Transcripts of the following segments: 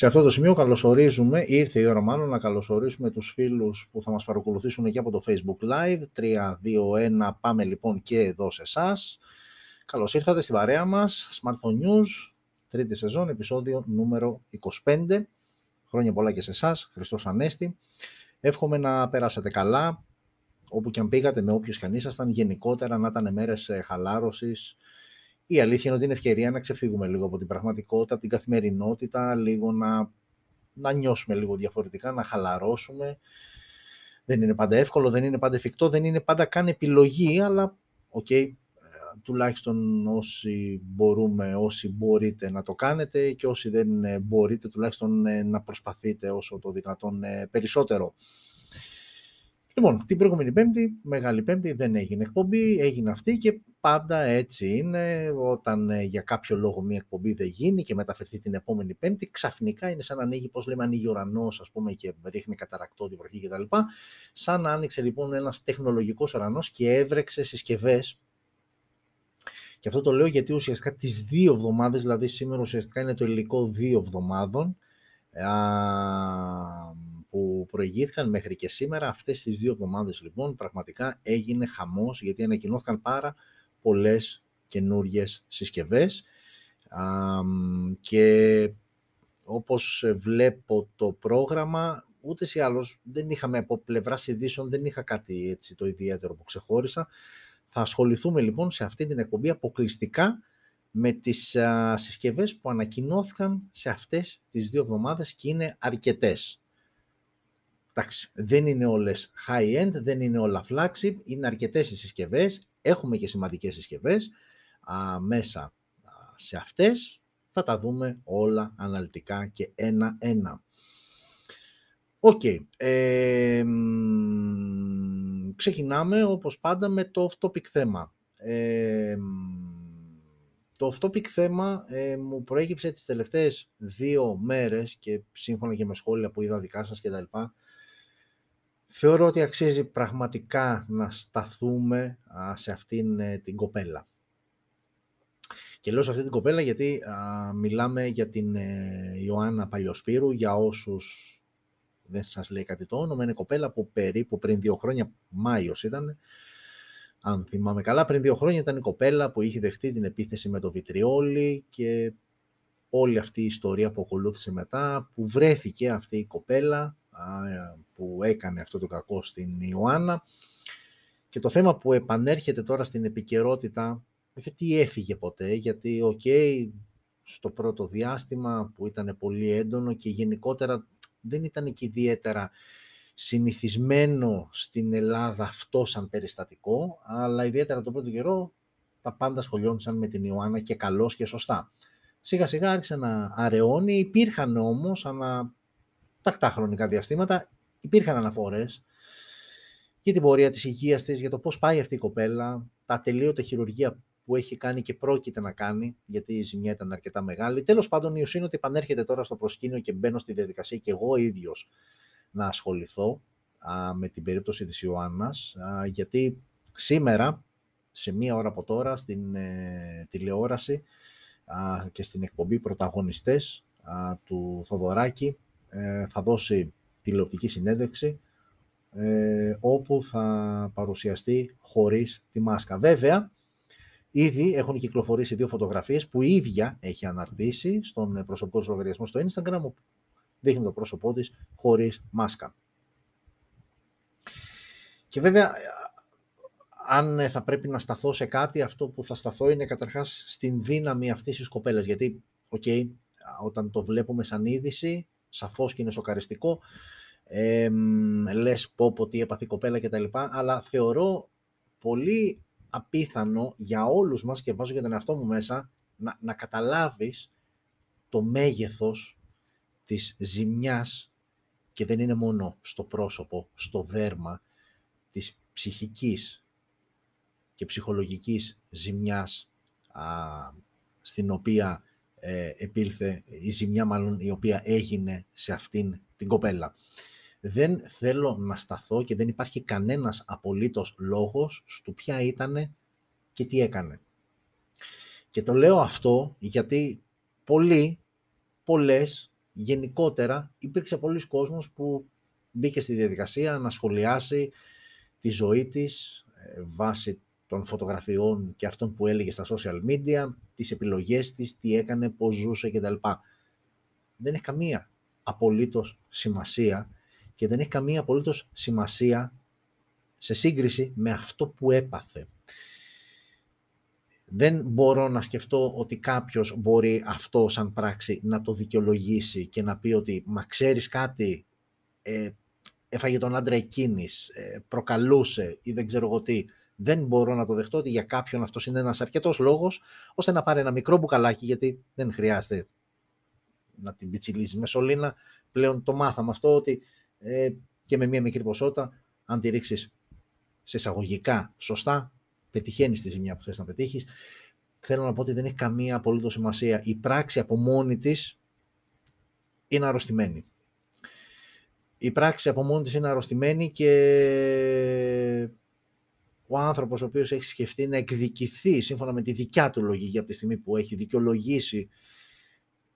Σε αυτό το σημείο καλωσορίζουμε, ήρθε η ώρα μάλλον να καλωσορίσουμε τους φίλους που θα μας παρακολουθήσουν και από το Facebook Live. 3, 2, 1, πάμε λοιπόν και εδώ σε εσάς. Καλώς ήρθατε στην παρέα μας, Smartphone News, τρίτη σεζόν, επεισόδιο νούμερο 25. Χρόνια πολλά και σε εσάς, Χριστός Ανέστη. Εύχομαι να περάσατε καλά, όπου και αν πήγατε, με όποιους και αν ήσασταν, γενικότερα να ήταν μέρες χαλάρωσης. Η αλήθεια είναι ότι είναι ευκαιρία να ξεφύγουμε λίγο από την πραγματικότητα, από την καθημερινότητα, λίγο να νιώσουμε λίγο διαφορετικά, να χαλαρώσουμε. Δεν είναι πάντα εύκολο, δεν είναι πάντα εφικτό, δεν είναι πάντα καν επιλογή, αλλά okay, τουλάχιστον όσοι μπορούμε, όσοι μπορείτε να το κάνετε και όσοι δεν μπορείτε, τουλάχιστον να προσπαθείτε όσο το δυνατόν περισσότερο. Λοιπόν, την προηγούμενη Πέμπτη, Μεγάλη Πέμπτη, δεν έγινε εκπομπή, έγινε αυτή και πάντα έτσι είναι. Όταν για κάποιο λόγο μια εκπομπή δεν γίνει και μεταφερθεί την επόμενη Πέμπτη, ξαφνικά είναι σαν να ανοίγει, πώς λέμε, ανοίγει ουρανός, ας πούμε, και ρίχνει καταρακτώδη βροχή κτλ. Σαν να άνοιξε λοιπόν ένας τεχνολογικός ουρανός και έβρεξε συσκευές. Και αυτό το λέω γιατί ουσιαστικά τις δύο εβδομάδες, δηλαδή σήμερα ουσιαστικά είναι το υλικό δύο εβδομάδων, που προηγήθηκαν μέχρι και σήμερα. Αυτές τις δύο εβδομάδες λοιπόν πραγματικά έγινε χαμός, γιατί ανακοινώθηκαν πάρα πολλές καινούριες συσκευές και όπως βλέπω το πρόγραμμα, ούτως ή άλλως δεν είχαμε από πλευράς ειδήσεων, δεν είχα κάτι έτσι το ιδιαίτερο που ξεχώρισα. Θα ασχοληθούμε λοιπόν σε αυτή την εκπομπή αποκλειστικά με τις συσκευές που ανακοινώθηκαν σε αυτές τις δύο εβδομάδες και είναι αρκετές. Εντάξει, δεν είναι όλες high-end, δεν είναι όλα flagship, είναι αρκετές οι συσκευές, έχουμε και σημαντικές συσκευές μέσα σε αυτές. Θα τα δούμε όλα αναλυτικά και ένα-ένα. Οκ, ξεκινάμε όπως πάντα με το off-topic θέμα. Το off-topic θέμα μου προέκυψε τις τελευταίες δύο μέρες και σύμφωνα και με σχόλια που είδα δικά σας και τα λοιπά, θεωρώ ότι αξίζει πραγματικά να σταθούμε σε αυτήν την κοπέλα. Και λέω σε αυτή την κοπέλα γιατί μιλάμε για την Ιωάννα Παλιοσπύρου, για όσους δεν σας λέει κάτι το όνομα. Είναι κοπέλα που περίπου πριν 2 χρόνια, Μάιος ήταν, αν θυμάμαι καλά, πριν 2 χρόνια ήταν η κοπέλα που είχε δεχτεί την επίθεση με το βιτριόλι και όλη αυτή η ιστορία που ακολούθησε μετά, που βρέθηκε αυτή η κοπέλα που έκανε αυτό το κακό στην Ιωάννα. Και το θέμα που επανέρχεται τώρα στην επικαιρότητα, όχι ότι έφυγε ποτέ, γιατί στο πρώτο διάστημα που ήταν πολύ έντονο και γενικότερα δεν ήταν και ιδιαίτερα συνηθισμένο στην Ελλάδα αυτό σαν περιστατικό, αλλά ιδιαίτερα τον πρώτο καιρό τα πάντα σχολιόντουσαν με την Ιωάννα και καλώς και σωστά. Σιγά σιγά άρχισε να αραιώνει, υπήρχαν όμως ανά τακτά χρονικά διαστήματα, υπήρχαν αναφορές για την πορεία της υγείας της, για το πώς πάει αυτή η κοπέλα, τα ατελείωτα χειρουργία που έχει κάνει και πρόκειται να κάνει, γιατί η ζημιά ήταν αρκετά μεγάλη. Τέλος πάντων, η ουσία είναι ότι επανέρχεται τώρα στο προσκήνιο και μπαίνω στη διαδικασία και εγώ ίδιος να ασχοληθώ με την περίπτωση της Ιωάννας, γιατί σήμερα, σε μία ώρα από τώρα, στην τηλεόραση και στην εκπομπή Πρωταγωνιστές του Θοδωράκη, θα δώσει τηλεοπτική συνέντευξη, όπου θα παρουσιαστεί χωρίς τη μάσκα. Βέβαια, ήδη έχουν κυκλοφορήσει 2 φωτογραφίες που η ίδια έχει αναρτήσει στον προσωπικό της λογαριασμό στο Instagram, όπου δείχνει το πρόσωπό της χωρίς μάσκα. Και βέβαια, αν θα πρέπει να σταθώ σε κάτι, αυτό που θα σταθώ είναι καταρχάς στην δύναμη αυτής της κοπέλας. Γιατί, όταν το βλέπουμε σαν είδηση, σαφώς και είναι σοκαριστικό, λες πω τι έπαθε η κοπέλα κτλ. Αλλά θεωρώ πολύ απίθανο για όλους μας, και βάζω για τον εαυτό μου μέσα, να καταλάβεις το μέγεθος της ζημιάς, και δεν είναι μόνο στο πρόσωπο, στο δέρμα, της ψυχικής και ψυχολογικής ζημιάς στην οποία επήλθε η ζημιά, μάλλον η οποία έγινε σε αυτήν την κοπέλα. Δεν θέλω να σταθώ και δεν υπάρχει κανένας απολύτως λόγος στο ποια ήτανε και τι έκανε. Και το λέω αυτό γιατί πολλές γενικότερα υπήρξε πολλοί κόσμος που μπήκε στη διαδικασία να σχολιάσει τη ζωή της βάσει των φωτογραφιών και αυτών που έλεγε στα social media, τις επιλογές της, τι έκανε, πώς ζούσε κτλ. Δεν έχει καμία απολύτως σημασία και δεν έχει καμία απολύτως σημασία σε σύγκριση με αυτό που έπαθε. Δεν μπορώ να σκεφτώ ότι κάποιος μπορεί αυτό σαν πράξη να το δικαιολογήσει και να πει ότι «Μα ξέρεις κάτι, έφαγε τον άντρα εκείνης, προκαλούσε ή δεν ξέρω εγώ τι». Δεν μπορώ να το δεχτώ ότι για κάποιον αυτός είναι ένας αρκετός λόγος ώστε να πάρει ένα μικρό μπουκαλάκι, γιατί δεν χρειάζεται να την πιτσιλίζεις με σωλήνα. Πλέον το μάθαμε αυτό ότι και με μία μικρή ποσότητα, αν τη ρίξεις σε εισαγωγικά σωστά, πετυχαίνεις τη ζημιά που θες να πετύχεις. Θέλω να πω ότι δεν έχει καμία απολύτως σημασία. Η πράξη από μόνη της είναι αρρωστημένη. Η πράξη από μόνη της είναι αρρωστημένη και ο άνθρωπος ο οποίος έχει σκεφτεί να εκδικηθεί σύμφωνα με τη δικιά του λογική από τη στιγμή που έχει δικαιολογήσει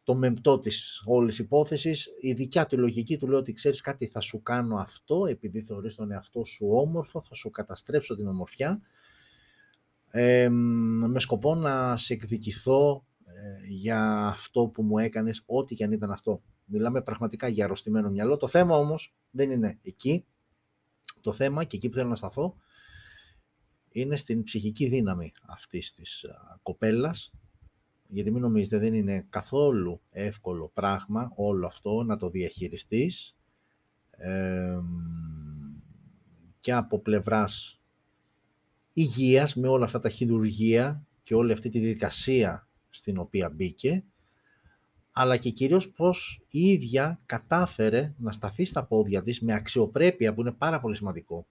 το μεμπτό της όλης υπόθεσης, η δικιά του λογική του λέει ότι ξέρεις κάτι, θα σου κάνω αυτό επειδή θεωρείς τον εαυτό σου όμορφο, θα σου καταστρέψω την ομορφιά με σκοπό να σε εκδικηθώ για αυτό που μου έκανες, ό,τι και αν ήταν αυτό. Μιλάμε πραγματικά για αρρωστημένο μυαλό. Το θέμα όμως δεν είναι εκεί. Το θέμα, και εκεί που θέλω να σταθώ, είναι στην ψυχική δύναμη αυτής της κοπέλας, γιατί μην νομίζετε, δεν είναι καθόλου εύκολο πράγμα όλο αυτό να το διαχειριστείς και από πλευράς υγείας, με όλα αυτά τα χειρουργία και όλη αυτή τη διαδικασία στην οποία μπήκε, αλλά και κυρίως πως η ίδια κατάφερε να σταθεί στα πόδια της με αξιοπρέπεια, που είναι πάρα πολύ σημαντικό.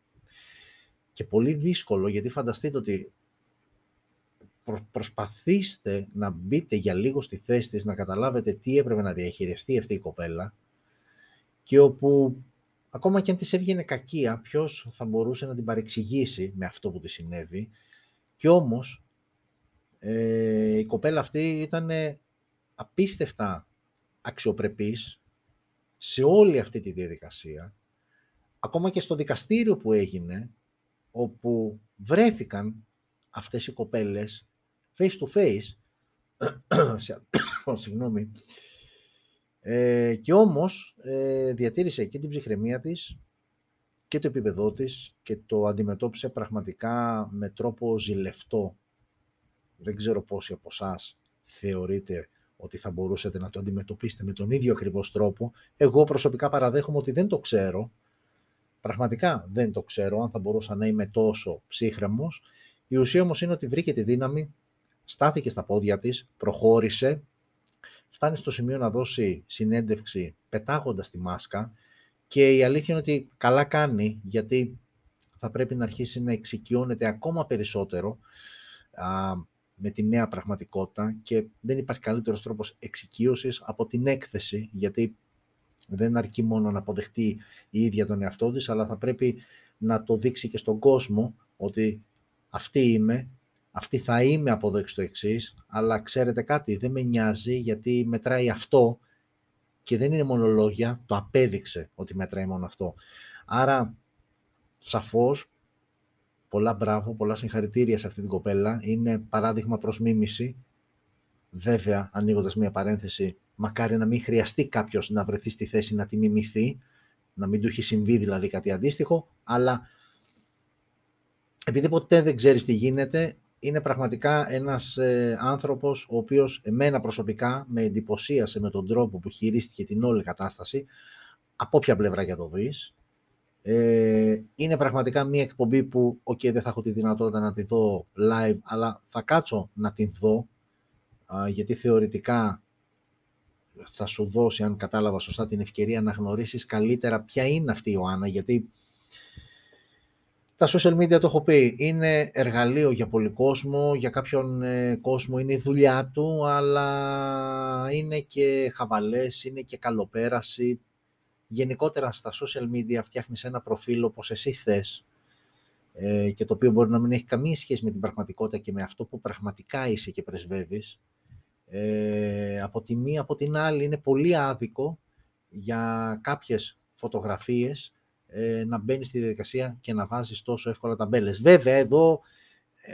Και πολύ δύσκολο, γιατί φανταστείτε ότι προσπαθήστε να μπείτε για λίγο στη θέση της, να καταλάβετε τι έπρεπε να διαχειριστεί αυτή η κοπέλα, και όπου ακόμα και αν της έβγαινε κακία, ποιος θα μπορούσε να την παρεξηγήσει με αυτό που της συνέβη. Και όμως η κοπέλα αυτή ήταν απίστευτα αξιοπρεπής σε όλη αυτή τη διαδικασία, ακόμα και στο δικαστήριο που έγινε, όπου βρέθηκαν αυτές οι κοπέλες face to face, συγγνώμη, και όμως διατήρησε και την ψυχραιμία της και το επίπεδό της και το αντιμετώπισε πραγματικά με τρόπο ζηλευτό. Δεν ξέρω πόσοι από εσάς θεωρείτε ότι θα μπορούσατε να το αντιμετωπίσετε με τον ίδιο ακριβώς τρόπο. Εγώ προσωπικά παραδέχομαι ότι δεν το ξέρω. Πραγματικά δεν το ξέρω αν θα μπορούσα να είμαι τόσο ψύχραιμος. Η ουσία όμως είναι ότι βρήκε τη δύναμη, στάθηκε στα πόδια της, προχώρησε, φτάνει στο σημείο να δώσει συνέντευξη πετάγοντας τη μάσκα, και η αλήθεια είναι ότι καλά κάνει, γιατί θα πρέπει να αρχίσει να εξοικειώνεται ακόμα περισσότερο με τη νέα πραγματικότητα, και δεν υπάρχει καλύτερος τρόπος εξοικείωσης από την έκθεση, γιατί δεν αρκεί μόνο να αποδεχτεί η ίδια τον εαυτό της, αλλά θα πρέπει να το δείξει και στον κόσμο ότι αυτή είμαι, αυτή θα είμαι από εδώ και στο εξής, αλλά ξέρετε κάτι, δεν με νοιάζει, γιατί μετράει αυτό, και δεν είναι μόνο λόγια, το απέδειξε ότι μετράει μόνο αυτό. Άρα, σαφώς, πολλά μπράβο, πολλά συγχαρητήρια σε αυτή την κοπέλα, είναι παράδειγμα προς μίμηση. Βέβαια, ανοίγοντας μία παρένθεση, μακάρι να μην χρειαστεί κάποιος να βρεθεί στη θέση να τη μιμηθεί, να μην του έχει συμβεί δηλαδή κάτι αντίστοιχο, αλλά επειδή ποτέ δεν ξέρεις τι γίνεται, είναι πραγματικά ένας άνθρωπος ο οποίος εμένα προσωπικά με εντυπωσίασε με τον τρόπο που χειρίστηκε την όλη κατάσταση, από ποια πλευρά για το δεις. Είναι πραγματικά μία εκπομπή που, δεν θα έχω τη δυνατότητα να τη δω live, αλλά θα κάτσω να την δω, γιατί θεωρητικά θα σου δώσει, αν κατάλαβα σωστά, την ευκαιρία να γνωρίσεις καλύτερα ποια είναι αυτή η Ιωάννα, γιατί τα social media, το έχω πει, είναι εργαλείο για πολύ κόσμο, για κάποιον κόσμο είναι η δουλειά του, αλλά είναι και χαβαλές, είναι και καλοπέραση. Γενικότερα στα social media φτιάχνεις ένα προφίλ όπως εσύ θες, και το οποίο μπορεί να μην έχει καμία σχέση με την πραγματικότητα και με αυτό που πραγματικά είσαι και πρεσβεύεις. από τη μία, από την άλλη είναι πολύ άδικο για κάποιες φωτογραφίες να μπαίνεις στη διαδικασία και να βάζεις τόσο εύκολα ταμπέλες. Βέβαια εδώ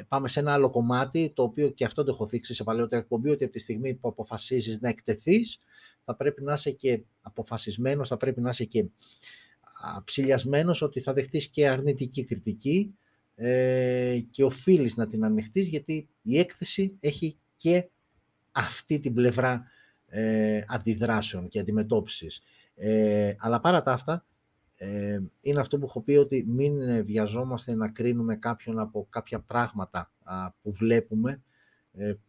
πάμε σε ένα άλλο κομμάτι, το οποίο και αυτό το έχω δείξει σε παλαιότερη εκπομπή, ότι από τη στιγμή που αποφασίζεις να εκτεθείς, θα πρέπει να είσαι και αποφασισμένος, θα πρέπει να είσαι και ψηλιασμένος ότι θα δεχτείς και αρνητική κριτική και οφείλεις να την ανοιχτείς, γιατί η έκθεση έχει και αυτή την πλευρά αντιδράσεων και αντιμετώπισης. Αλλά παρά τα αυτά, είναι αυτό που έχω πει, ότι μην βιαζόμαστε να κρίνουμε κάποιον από κάποια πράγματα που βλέπουμε,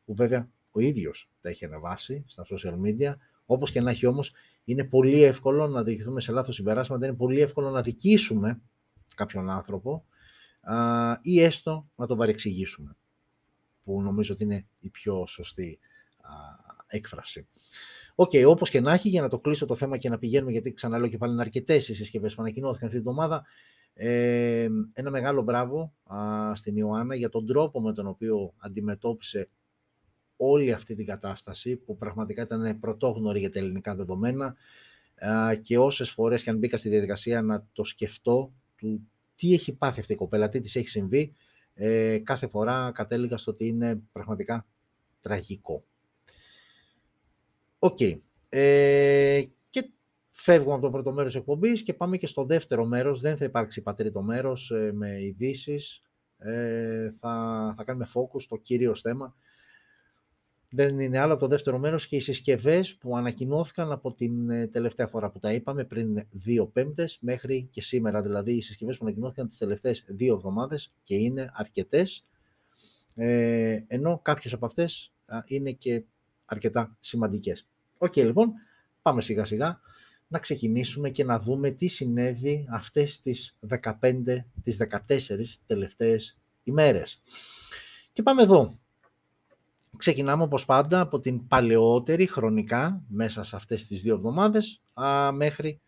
που βέβαια ο ίδιος τα έχει ανεβάσει στα social media. Όπως και να έχει όμως, είναι πολύ εύκολο να διηγηθούμε σε λάθος συμπεράσματα, είναι πολύ εύκολο να δικήσουμε κάποιον άνθρωπο ή έστω να τον παρεξηγήσουμε, που νομίζω ότι είναι η πιο σωστή έκφραση. Okay, όπως και να έχει, για να το κλείσω το θέμα και να πηγαίνουμε, γιατί ξαναλέω και πάλι είναι αρκετές οι συσκευές που ανακοινώθηκαν αυτή την εβδομάδα. Ένα μεγάλο μπράβο στην Ιωάννα για τον τρόπο με τον οποίο αντιμετώπισε όλη αυτή την κατάσταση, που πραγματικά ήταν πρωτόγνωρη για τα ελληνικά δεδομένα, και όσες φορές και αν μπήκα στη διαδικασία να το σκεφτώ του τι έχει πάθει αυτή η κοπέλα, τι της έχει συμβεί, κάθε φορά κατέληγα στο ότι είναι πραγματικά τραγικό. Okay. Και φεύγουμε από το πρώτο μέρος εκπομπής και πάμε και στο δεύτερο μέρος. Δεν θα υπάρξει πατρίτο μέρος με ειδήσεις, θα κάνουμε focus στο κυρίως θέμα. Δεν είναι άλλο από το δεύτερο μέρος και οι συσκευές που ανακοινώθηκαν από την τελευταία φορά που τα είπαμε, πριν 2 Πέμπτες, μέχρι και σήμερα. Δηλαδή οι συσκευές που ανακοινώθηκαν τις τελευταίες 2 εβδομάδες, και είναι αρκετές, ενώ κάποιες από αυτές είναι και αρκετά σημαντικές. Οκ, λοιπόν, πάμε σιγά σιγά να ξεκινήσουμε και να δούμε τι συνέβη αυτές τις 15, τις 14 τελευταίες ημέρες. Και πάμε εδώ. Ξεκινάμε όπως πάντα από την παλαιότερη χρονικά, μέσα σε αυτές τις 2 εβδομάδες, μέχρι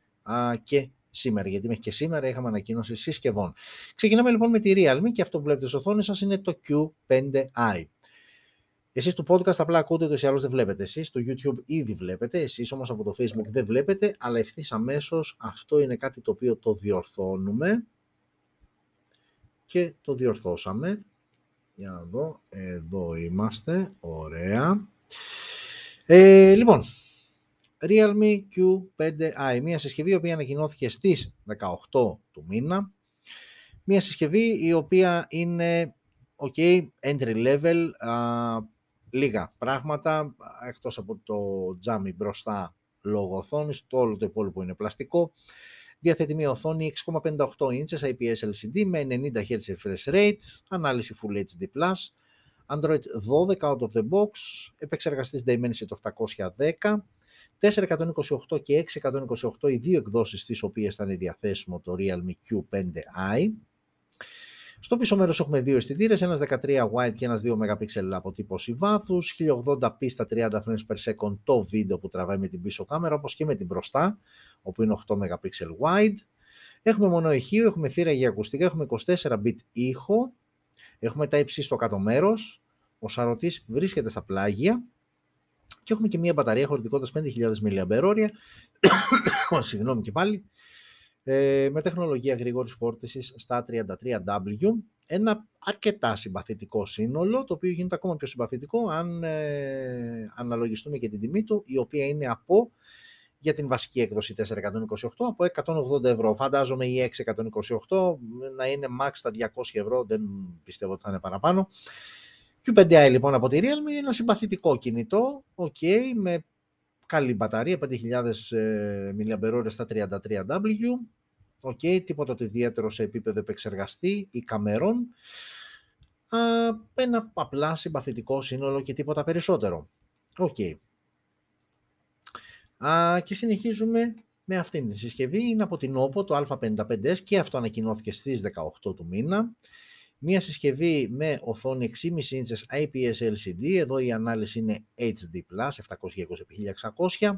και σήμερα, γιατί μέχρι και σήμερα είχαμε ανακοίνωση συσκευών. Ξεκινάμε λοιπόν με τη Realme και αυτό που βλέπετε στις οθόνες σας είναι το Q5i. Εσείς του podcast απλά ακούτε, ούτως ή άλλως δεν βλέπετε. Εσείς στο YouTube ήδη βλέπετε, εσείς όμως από το Facebook δεν βλέπετε, αλλά ευθύς αμέσως αυτό είναι κάτι το οποίο το διορθώνουμε και το διορθώσαμε. Για να δω, εδώ είμαστε, ωραία. Λοιπόν, Realme Q5i, μια συσκευή η οποία ανακοινώθηκε στις 18 του μήνα. Μια συσκευή η οποία είναι, ok, entry level, λίγα πράγματα, εκτός από το τζάμι μπροστά λόγω οθόνης, το όλο το υπόλοιπο είναι πλαστικό. Διαθέτει μια οθόνη 6,58 inches IPS LCD με 90 Hz refresh rate, ανάλυση Full HD+, Android 12 out of the box, επεξεργαστής Dimensity 810, 428 και 628 οι δύο εκδόσεις τις οποίες θα είναι διαθέσιμο το Realme Q5i. Στο πίσω μέρος έχουμε δύο αισθητήρες, ένας 13 wide και ένας 2 MP αποτύπωση βάθους, 1080p στα 30 frames per second το βίντεο που τραβάει με την πίσω κάμερα, όπως και με την μπροστά, όπου είναι 8 MP wide. Έχουμε μονό ηχείο, έχουμε θύρα για ακουστικά, έχουμε 24-bit ήχο, έχουμε Type-C στο κάτω μέρος, ο σαρωτής βρίσκεται στα πλάγια και έχουμε και μία μπαταρία χωρητικότητας 5.000 mAh, συγγνώμη και πάλι, με τεχνολογία γρήγορης φόρτισης στα 33W, ένα αρκετά συμπαθητικό σύνολο, το οποίο γίνεται ακόμα πιο συμπαθητικό αν αναλογιστούμε και την τιμή του, η οποία είναι από, για την βασική έκδοση 428, από 180€. Φαντάζομαι η 628 να είναι max τα 200€, δεν πιστεύω ότι θα είναι παραπάνω. Q5i λοιπόν από τη Realme, ένα συμπαθητικό κινητό, ok, με καλή μπαταρία, 5.000 mAh στα 33W. Okay, τίποτα το ιδιαίτερο σε επίπεδο επεξεργαστή ή καμερών. Ένα απλά συμπαθητικό σύνολο και τίποτα περισσότερο. Okay. Και συνεχίζουμε με αυτήν την συσκευή. Είναι από την Oppo το Α55S και αυτό ανακοινώθηκε στις 18 του μήνα. Μία συσκευή με οθόνη 6,5 inches IPS LCD, εδώ η ανάλυση είναι HD+, 720x1600,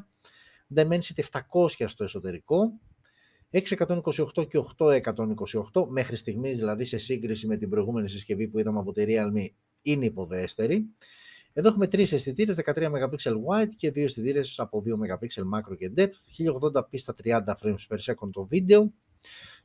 Dimensity 700 στο εσωτερικό, 628 και 828, μέχρι στιγμής δηλαδή σε σύγκριση με την προηγούμενη συσκευή που είδαμε από τη Realme είναι υποδέστερη. Εδώ έχουμε τρεις αισθητήρες, 13 MP wide και δύο αισθητήρες από 2 MP macro και depth, 1080p στα 30 frames per second το βίντεο.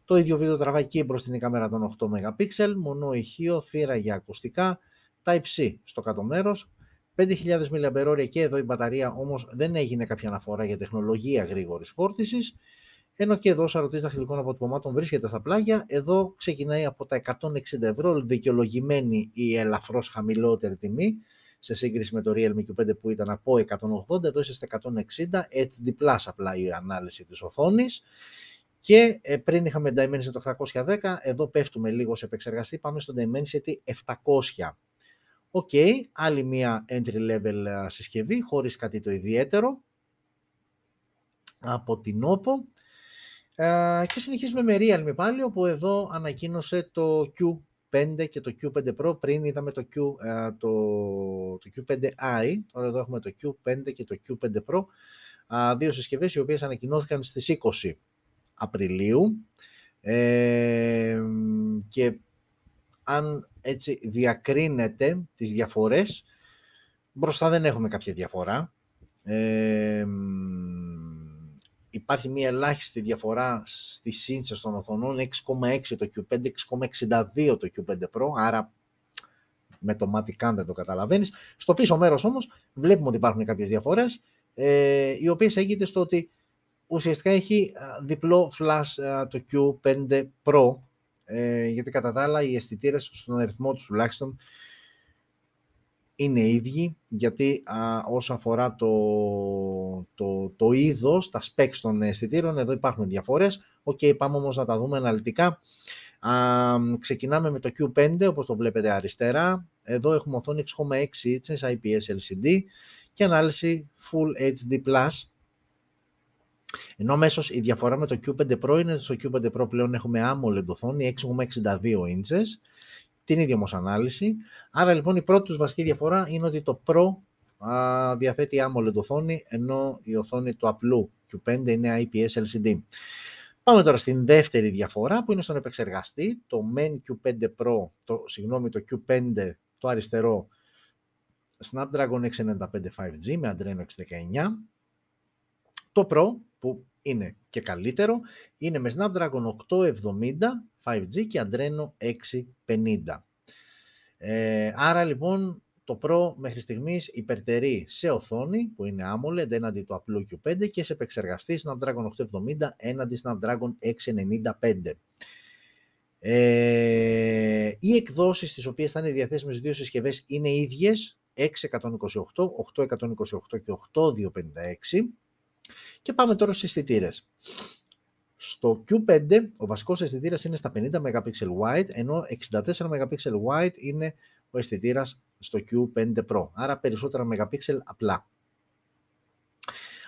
Το ίδιο βίντεο τραβάει και η μπροστινή κάμερα των 8 MP, μονό ηχείο, θύρα για ακουστικά, Type-C στο κάτω μέρος, 5.000 mAh και εδώ η μπαταρία όμως δεν έγινε κάποια αναφορά για τεχνολογία γρήγορης φόρτισης, ενώ και εδώ σαρωτής δαχτυλικών αποτυπωμάτων βρίσκεται στα πλάγια. Εδώ ξεκινάει από τα 160 ευρώ, δικαιολογημένη η ελαφρώς χαμηλότερη τιμή, σε σύγκριση με το Realme Q5 που ήταν από 180, εδώ είσαι στα 160, HD+, απλά η ανάλυση της οθόνης. Και πριν είχαμε Dimensity 810, εδώ πέφτουμε λίγο σε επεξεργαστή, πάμε στο Dimensity 700. Οκ, άλλη μία entry-level συσκευή, χωρίς κάτι το ιδιαίτερο, από την Oppo. Και συνεχίζουμε με Realme πάλι, όπου εδώ ανακοίνωσε το Q5 και το Q5 Pro, πριν είδαμε το Q5i, τώρα εδώ έχουμε το Q5 και το Q5 Pro, δύο συσκευές οι οποίες ανακοινώθηκαν στις 20 Απριλίου και αν έτσι διακρίνετε τις διαφορές, μπροστά δεν έχουμε κάποια διαφορά. Υπάρχει μια ελάχιστη διαφορά στις ίντσες των οθονών, 6,6 το Q5, 6,62 το Q5 Pro, άρα με το μάτι καν δεν το καταλαβαίνεις. Στο πίσω μέρος όμως βλέπουμε ότι υπάρχουν κάποιες διαφορές, οι οποίες έγινε στο ότι ουσιαστικά έχει διπλό flash το Q5 Pro, γιατί κατά τα άλλα οι αισθητήρες στον αριθμό τους τουλάχιστον είναι ίδιοι, γιατί όσον αφορά το είδος, τα specs των αισθητήρων, εδώ υπάρχουν διαφορές. Οκ, πάμε όμως να τα δούμε αναλυτικά. Ξεκινάμε με το Q5, όπως το βλέπετε αριστερά. Εδώ έχουμε οθόνη 6,6 ίντσες IPS LCD και ανάλυση Full HD+. Ενώ μέσως η διαφορά με το Q5 Pro είναι ότι στο Q5 Pro πλέον έχουμε AMOLED οθόνη 6,62 ίντσες, την ίδια όμως ανάλυση. Άρα λοιπόν η πρώτη τους βασική διαφορά είναι ότι το Pro διαθέτει AMOLED οθόνη, ενώ η οθόνη του απλού Q5 είναι IPS LCD. Πάμε τώρα στην δεύτερη διαφορά που είναι στον επεξεργαστή. Το Men Q5 Pro, το Q5 το αριστερό, Snapdragon 695 5G με Adreno 619. Το Pro, που είναι και καλύτερο, είναι με Snapdragon 870 5G και Adreno 650. Άρα λοιπόν το Pro μέχρι στιγμής υπερτερεί σε οθόνη που είναι AMOLED έναντι του απλού Q5 και σε επεξεργαστή Snapdragon 870 έναντι Snapdragon 695. Οι εκδόσεις τις οποίες θα είναι διαθέσιμες στις δύο συσκευές είναι ίδιες, 628, 828 και 8256. Και πάμε τώρα στους αισθητήρες. Στο Q5 ο βασικός αισθητήρας είναι στα 50 MP wide, ενώ 64 MP wide είναι ο αισθητήρας στο Q5 Pro, άρα περισσότερα MP απλά.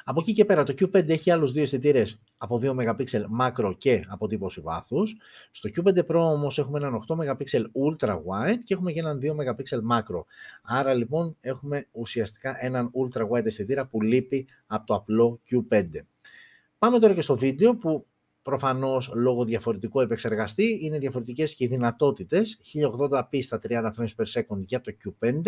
Από εκεί και πέρα το Q5 έχει άλλους δύο αισθητήρες από 2 MP macro και αποτύπωση βάθους. Στο Q5 Pro όμως έχουμε έναν 8 MP ultra wide και έχουμε και έναν 2 MP macro. Άρα λοιπόν έχουμε ουσιαστικά έναν ultra wide αισθητήρα που λείπει από το απλό Q5. Πάμε τώρα και στο βίντεο που προφανώς λόγω διαφορετικού επεξεργαστή είναι διαφορετικές και οι δυνατότητες. 1080p στα 30 frames per second για το Q5.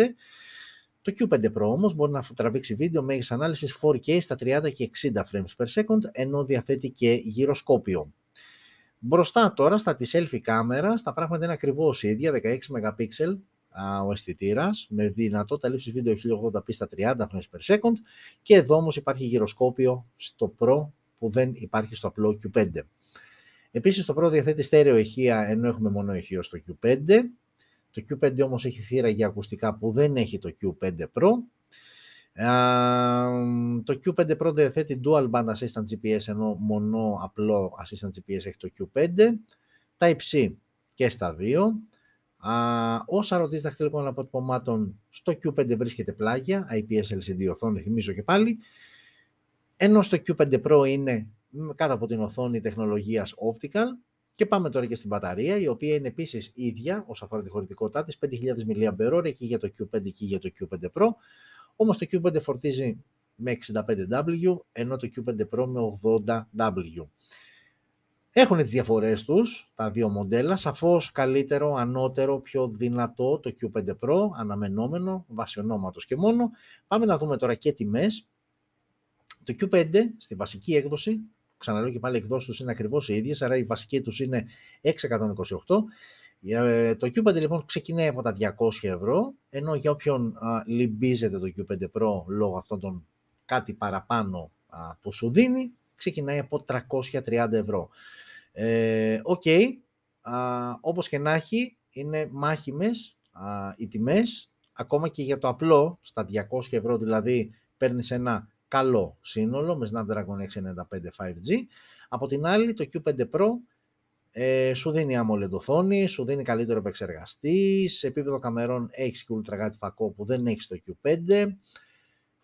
Το Q5 Pro όμως μπορεί να τραβήξει βίντεο μέγιστης ανάλυσης 4K στα 30 και 60 frames per second, ενώ διαθέτει και γυροσκόπιο. Μπροστά τώρα στα τη selfie κάμερα, τα πράγματα είναι ακριβώς ίδια, 16 MP ο αισθητήρας, με δυνατότητα λήψης βίντεο 1080p στα 30 frames per second και εδώ όμως υπάρχει γυροσκόπιο στο Pro που δεν υπάρχει στο απλό Q5. Επίσης το Pro διαθέτει στέρεο ηχεία, ενώ έχουμε μόνο ηχείο στο Q5. Το Q5 όμως έχει θύρα για ακουστικά που δεν έχει το Q5 Pro. Το Q5 Pro διαθέτει Dual Band Assistant GPS, ενώ μονό απλό Assistant GPS έχει το Q5. Type-C και στα δύο. Ο σαρωτής δαχτυλικών αποτυπωμάτων στο Q5 βρίσκεται πλάγια, IPS LCD οθόνη, θυμίζω και πάλι. Ενώ στο Q5 Pro είναι κάτω από την οθόνη τεχνολογίας Optical. Και πάμε τώρα και στην μπαταρία, η οποία είναι επίσης ίδια όσον αφορά τη χωρητικότητά της, 5.000 mAh και για το Q5 και για το Q5 Pro. Όμως το Q5 φορτίζει με 65W, ενώ το Q5 Pro με 80W. Έχουν τις διαφορές τους, τα δύο μοντέλα, σαφώς καλύτερο, ανώτερο, πιο δυνατό το Q5 Pro, αναμενόμενο, βάσει ονόματος και μόνο. Πάμε να δούμε τώρα και τιμές. Το Q5 στη βασική έκδοση, ξαναλέω και πάλι εκδόσεις τους είναι ακριβώς οι ίδιες, άρα η βασική τους είναι 628. Το Q5 λοιπόν ξεκινάει από τα 200 ευρώ, ενώ για όποιον λυμπίζεται το Q5 Pro λόγω αυτών των κάτι παραπάνω που σου δίνει, ξεκινάει από 330 ευρώ. Okay. Όπως και να έχει, είναι μάχημες οι τιμές, ακόμα και για το απλό, στα 200 ευρώ, δηλαδή παίρνεις ένα καλό σύνολο με Snapdragon 695 5G. Από την άλλη το Q5 Pro σου δίνει AMOLED οθόνη, σου δίνει καλύτερο επεξεργαστή, σε επίπεδο καμερών έχεις και ουλτραγάτι φακό που δεν έχεις το Q5,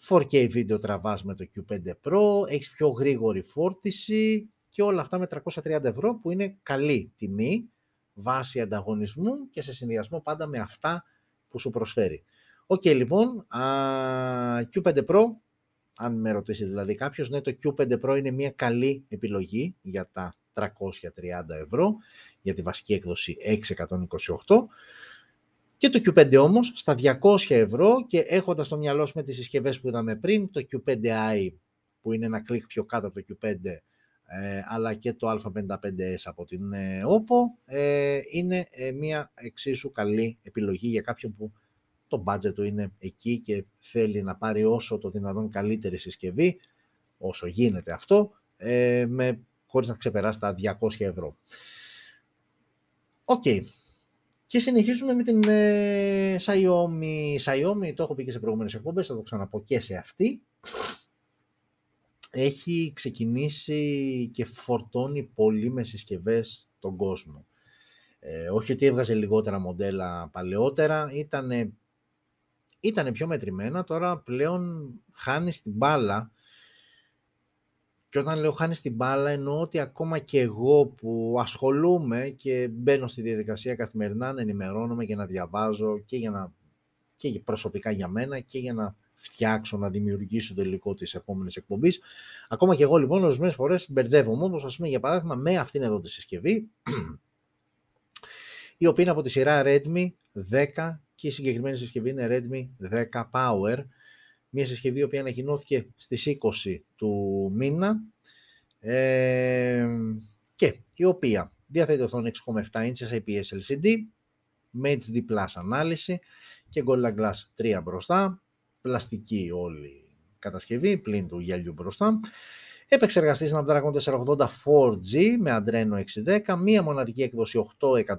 4K βίντεο τραβάς με το Q5 Pro, έχεις πιο γρήγορη φόρτιση και όλα αυτά με 330 ευρώ που είναι καλή τιμή βάσει ανταγωνισμού και σε συνδυασμό πάντα με αυτά που σου προσφέρει. Οκ, λοιπόν, Q5 Pro, αν με ρωτήσει δηλαδή κάποιος, ναι, το Q5 Pro είναι μια καλή επιλογή για τα 330 ευρώ, για τη βασική έκδοση 628. Και το Q5 όμως στα 200 ευρώ, και έχοντας στο μυαλό σου με τις συσκευές που είδαμε πριν, το Q5i που είναι ένα κλικ πιο κάτω από το Q5, αλλά και το α55s από την Oppo, είναι μια εξίσου καλή επιλογή για κάποιον που το budget του είναι εκεί και θέλει να πάρει όσο το δυνατόν καλύτερη συσκευή, όσο γίνεται αυτό, χωρίς να ξεπεράσει τα 200 ευρώ. Οκ. Και συνεχίζουμε με την Xiaomi. Xiaomi, το έχω πει και σε προηγούμενες εκπομπές, θα το ξαναπώ και σε αυτή. Έχει ξεκινήσει και φορτώνει πολύ με συσκευές τον κόσμο. Όχι ότι έβγαζε λιγότερα μοντέλα παλαιότερα, ήτανε πιο μετρημένα, τώρα πλέον χάνει την μπάλα. Και όταν λέω χάνει την μπάλα, εννοώ ότι ακόμα και εγώ που ασχολούμαι και μπαίνω στη διαδικασία καθημερινά να ενημερώνομαι και να διαβάζω και προσωπικά για μένα και για να φτιάξω, να δημιουργήσω το υλικό της επόμενης εκπομπής. Ακόμα και εγώ λοιπόν ορισμένες φορές μπερδεύομαι, όπως ας πούμε για παράδειγμα με αυτήν εδώ τη συσκευή, η οποία είναι από τη σειρά Redmi 10 και η συγκεκριμένη συσκευή είναι Redmi 10 Power. Μια συσκευή η οποία ανακοινώθηκε στις 20 του μήνα και η οποία διαθέτει οθόνη 6,7 inches IPS LCD με HD+ ανάλυση και Gorilla Glass 3 μπροστά, πλαστική όλη κατασκευή πλην του γυαλιού μπροστά, επεξεργαστής Snapdragon 780 4G με Adreno 610, μία μοναδική έκδοση 828,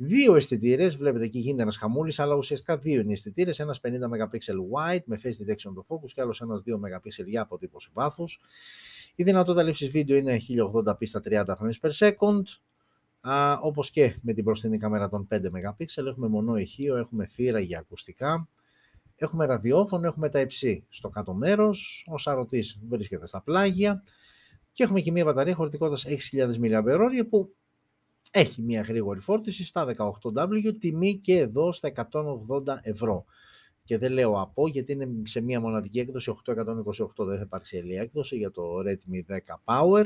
δύο αισθητήρες, βλέπετε εκεί γίνεται ένας χαμούλης, αλλά ουσιαστικά δύο είναι αισθητήρες, ένας 50 MP wide με Phase Detection το focus και άλλος ένας 2 MP για αποτύπωση βάθους. Η δυνατότητα λήψης βίντεο είναι 1080p στα 30 fps, όπως και με την μπροστινή κάμερα των 5 MP, έχουμε μονό ηχείο, έχουμε θύρα για ακουστικά, έχουμε ραδιόφωνο, έχουμε Type-C στο κάτω μέρος, ο σαρωτής βρίσκεται στα πλάγια και έχουμε και μια μπαταρία χωρητικότητας 6.000 mAh που έχει μια γρήγορη φόρτιση στα 18W, τιμή και εδώ στα 180 ευρώ, και δεν λέω από γιατί είναι σε μια μοναδική έκδοση 828, δεν θα υπάρξει άλλη έκδοση για το Redmi 10 Power.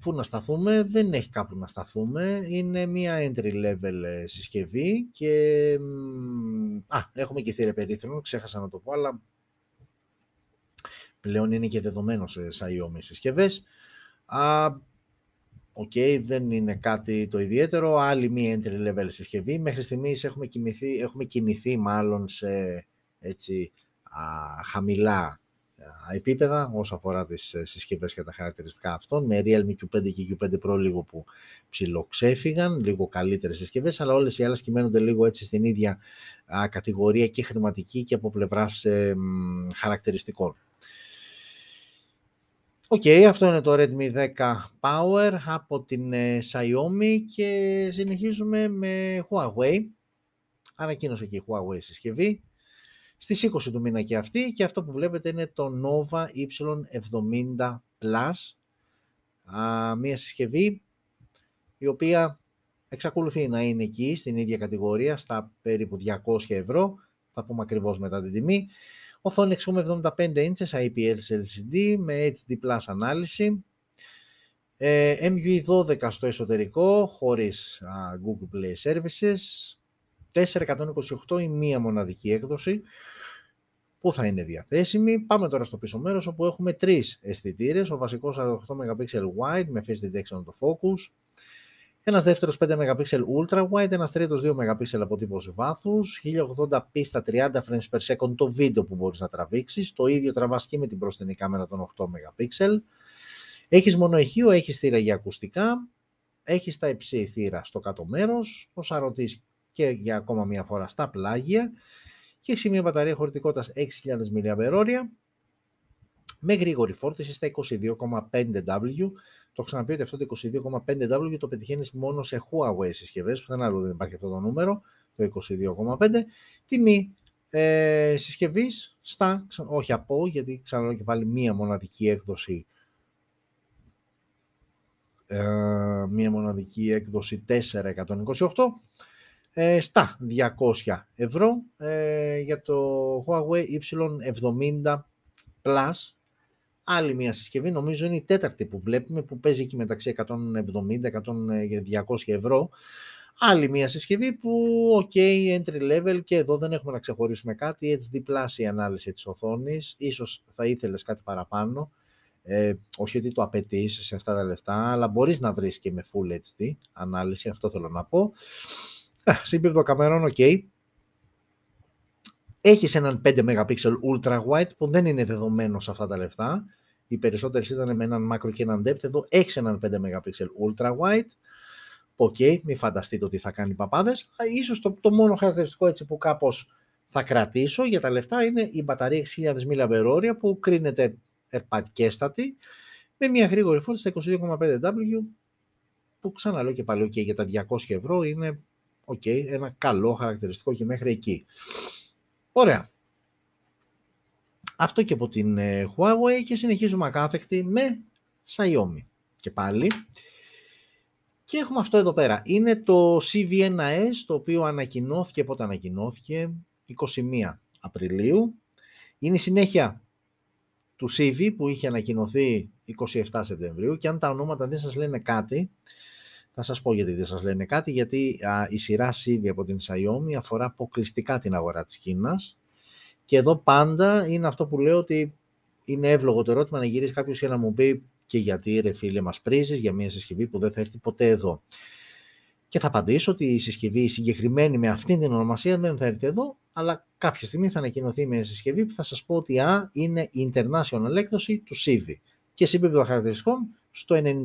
Πού να σταθούμε, δεν έχει κάπου να σταθούμε, είναι μια entry level συσκευή και έχουμε και θύρα περίθρον, ξέχασα να το πω, αλλά πλέον είναι και δεδομένο σε Xiaomi συσκευές. Δεν είναι κάτι το ιδιαίτερο. Άλλη μία entry level συσκευή. Μέχρι στιγμής έχουμε κινηθεί μάλλον σε έτσι, χαμηλά επίπεδα όσον αφορά τις συσκευές και τα χαρακτηριστικά αυτών. Με Realme Q5 και Q5 Pro λίγο που ψιλοξέφυγαν, λίγο καλύτερες συσκευές, αλλά όλες οι άλλες κυμαίνονται λίγο έτσι στην ίδια κατηγορία και χρηματική και από πλευράς χαρακτηριστικών. Αυτό είναι το Redmi 10 Power από την Xiaomi και συνεχίζουμε με Huawei. Ανακοίνωσε και η Huawei συσκευή στις 20 του μήνα και αυτή, και αυτό που βλέπετε είναι το Nova Y70+, μια συσκευή η οποία εξακολουθεί να είναι εκεί στην ίδια κατηγορία στα περίπου 200 ευρώ, θα πούμε ακριβώς μετά την τιμή. Οθόνη 6,75 inches IPS LCD με HD+ ανάλυση. MUI 12 στο εσωτερικό, χωρίς Google Play Services. 428 η μία μοναδική έκδοση που θα είναι διαθέσιμη. Πάμε τώρα στο πίσω μέρος, όπου έχουμε τρεις αισθητήρες. Ο βασικός 48 MP wide με Phase Detection το Focus. Ένας δεύτερος 5 MP Ultra Wide, ένας τρίτος 2 MP αποτύπωση βάθους, 1080p στα 30 frames per second το βίντεο που μπορείς να τραβήξεις, το ίδιο τραβάς και με την μπροστινή κάμερα των 8 MP. Έχεις μονοηχείο, έχεις θύρα για ακουστικά, έχεις Type-C θύρα στο κάτω μέρος, ο σαρωτής και για ακόμα μία φορά στα πλάγια και έχεις μια μπαταρία χωρητικότητας 6.000 mAh με γρήγορη φόρτιση στα 22,5W. Το ξαναπεί ότι αυτό το 22,5W το πετυχαίνεις μόνο σε Huawei συσκευές, πουθενά άλλο δεν υπάρχει αυτό το νούμερο, το 22,5. Τιμή συσκευής στα, όχι από, γιατί ξαναλέω και πάλι μία μοναδική έκδοση, μία μοναδική έκδοση 428 στα 200 ευρώ για το Huawei Y70 Plus. Άλλη μια συσκευή, νομίζω είναι η τέταρτη που βλέπουμε, που παίζει εκεί μεταξύ 170-200 ευρώ. Άλλη μια συσκευή που, entry level, και εδώ δεν έχουμε να ξεχωρίσουμε κάτι. HD Plus η ανάλυση της οθόνης, ίσως θα ήθελες κάτι παραπάνω. Όχι ότι το απαιτείς σε αυτά τα λεφτά, αλλά μπορείς να βρεις και με Full HD ανάλυση, αυτό θέλω να πω. Σύμπιπτο καμερών, Έχεις έναν 5 MP Ultra Wide που δεν είναι δεδομένο σε αυτά τα λεφτά. Οι περισσότερες ήταν με έναν macro και έναν depth. Εδώ έχεις έναν 5 MP Ultra Wide. Μη φανταστείτε ότι θα κάνει παπάδες. Ίσως το μόνο χαρακτηριστικό έτσι που κάπως θα κρατήσω για τα λεφτά είναι η μπαταρία 6.000 mAh που κρίνεται ερπακέστατη με μια γρήγορη φόρτιση στα 22,5W που ξαναλέω και πάλι για τα 200 ευρώ είναι ένα καλό χαρακτηριστικό και μέχρι εκεί. Ωραία. Αυτό και από την Huawei και συνεχίζουμε ακάθεκτη με Xiaomi και πάλι. Και έχουμε αυτό εδώ πέρα. Είναι το CV1S, το οποίο ανακοινώθηκε, πότε ανακοινώθηκε, 21 Απριλίου. Είναι η συνέχεια του CV που είχε ανακοινωθεί 27 Σεπτεμβρίου και αν τα ονόματα δεν σας λένε κάτι, θα σας πω γιατί δεν σας λένε κάτι, γιατί η σειρά CV από την Xiaomi αφορά αποκλειστικά την αγορά της Κίνας και εδώ πάντα είναι αυτό που λέω ότι είναι εύλογο το ερώτημα να γυρίσει κάποιος και να μου πει και γιατί ρε φίλε μας πρίζεις για μια συσκευή που δεν θα έρθει ποτέ εδώ. Και θα απαντήσω ότι η συσκευή συγκεκριμένη με αυτήν την ονομασία δεν θα έρθει εδώ, αλλά κάποια στιγμή θα ανακοινωθεί μια συσκευή που θα σας πω ότι είναι η international έκδοση του CV και σε επίπεδο χαρακτηριστικών στο 98%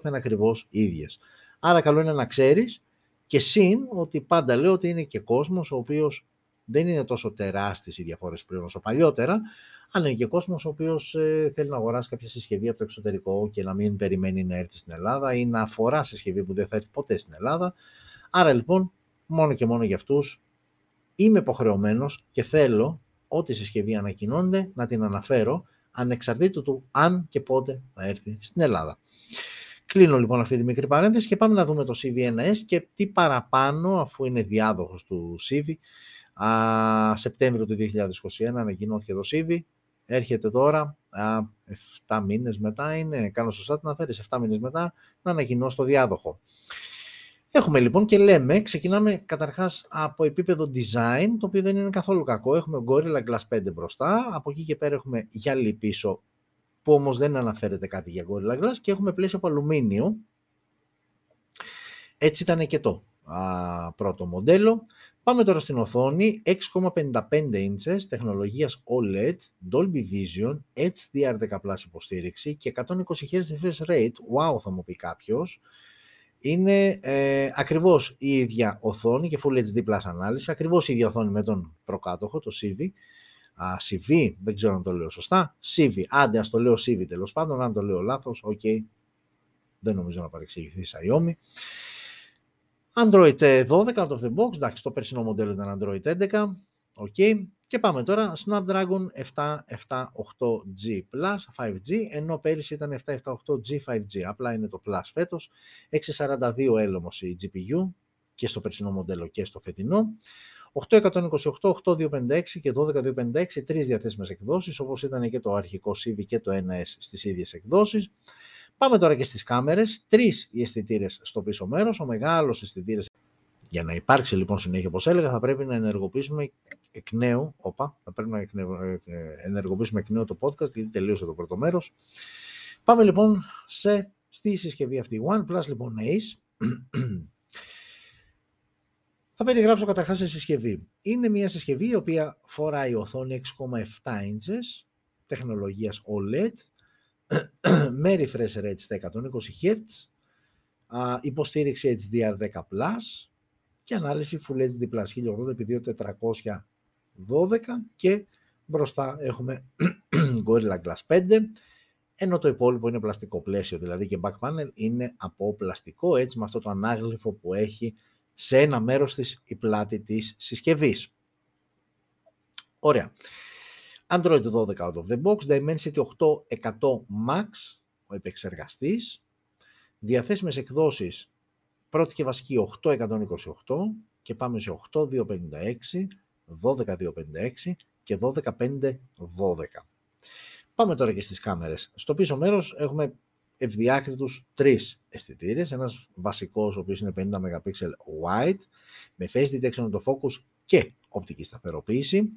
θα είναι ακριβώς ίδιες. Άρα καλό είναι να ξέρεις και συν ότι πάντα λέω ότι είναι και κόσμος ο οποίος δεν είναι τόσο τεράστιες οι διαφορές πλέον όσο παλιότερα, αλλά είναι και κόσμος ο οποίος θέλει να αγοράσει κάποια συσκευή από το εξωτερικό και να μην περιμένει να έρθει στην Ελλάδα ή να αφορά συσκευή που δεν θα έρθει ποτέ στην Ελλάδα. Άρα λοιπόν μόνο και μόνο για αυτούς είμαι υποχρεωμένος και θέλω ό,τι συσκευή ανακοινώνεται να την αναφέρω ανεξαρτήτου του αν και πότε θα έρθει στην Ελλάδα. Κλείνω λοιπόν αυτή τη μικρή παρένθεση και πάμε να δούμε το CV1S και τι παραπάνω, αφού είναι διάδοχος του CV. Σεπτέμβριο του 2021 ανακοινώθηκε το CV. Έρχεται τώρα, 7 μήνες μετά είναι, κάνω σωστά να φέρεις 7 μήνες μετά να ανακοινώσει το διάδοχο. Έχουμε λοιπόν και λέμε, ξεκινάμε καταρχάς από επίπεδο design, το οποίο δεν είναι καθόλου κακό. Έχουμε Gorilla Glass 5 μπροστά, από εκεί και πέρα έχουμε γυαλί πίσω, που όμως δεν αναφέρεται κάτι για Gorilla Glass και έχουμε πλαίσιο από αλουμίνιο. Έτσι ήταν και το πρώτο μοντέλο. Πάμε τώρα στην οθόνη, 6,55 inches, τεχνολογίας OLED, Dolby Vision, HDR10+ υποστήριξη και 120 Hz refresh rate. Wow, θα μου πει κάποιος. Είναι ακριβώς η ίδια οθόνη και Full HD Plus ανάλυση, ακριβώς η ίδια οθόνη με τον προκάτοχο, το CV. CV, δεν ξέρω αν το λέω σωστά. CV, άντε ας το λέω CV τέλος πάντων, αν το λέω λάθος, δεν νομίζω να παρεξηγηθεί η Xiaomi. Android 12 out of the box, εντάξει, το περσινό μοντέλο ήταν Android 11, Και πάμε τώρα, Snapdragon 778G Plus 5G, ενώ πέρυσι ήταν 778G 5G, απλά είναι το Plus φέτος, 642 έλωμος η GPU και στο περσινό μοντέλο και στο φετινό. 828, 8256 και 12256, τρεις διαθέσιμες εκδόσεις, όπως ήταν και το αρχικό CV και το 1S στις ίδιες εκδόσεις. Πάμε τώρα και στις κάμερες, τρεις οι αισθητήρες στο πίσω μέρος, ο μεγάλος αισθητήρας. Για να υπάρξει λοιπόν συνέχεια, όπως έλεγα, θα πρέπει να ενεργοποιήσουμε εκ νέου, το podcast, γιατί τελείωσε το πρώτο μέρος. Πάμε λοιπόν στη συσκευή αυτή. OnePlus λοιπόν Ace. Θα περιγράψω καταρχάς τη συσκευή. Είναι μια συσκευή η οποία φοράει οθόνη 6,7 inches τεχνολογίας OLED με refresh rate στα 120 Hz, υποστήριξη HDR10+, και ανάλυση Full HD+, 1080x2412 και μπροστά έχουμε Gorilla Glass 5, ενώ το υπόλοιπο είναι πλαστικό πλαίσιο, δηλαδή και back panel είναι από πλαστικό, έτσι με αυτό το ανάγλυφο που έχει σε ένα μέρος της η πλάτη της συσκευής. Ωραία. Android 12 out of the box, Dimensity 810 Max, ο επεξεργαστής, διαθέσιμες εκδόσεις, πρώτη και βασική 828 και πάμε σε 8256, 12256 και 12512. Πάμε τώρα και στις κάμερες. Στο πίσω μέρος έχουμε ευδιάκριτους τρεις αισθητήρες, ένας βασικός ο οποίος είναι 50 MP wide με Phase Detection, autofocus και οπτική σταθεροποίηση.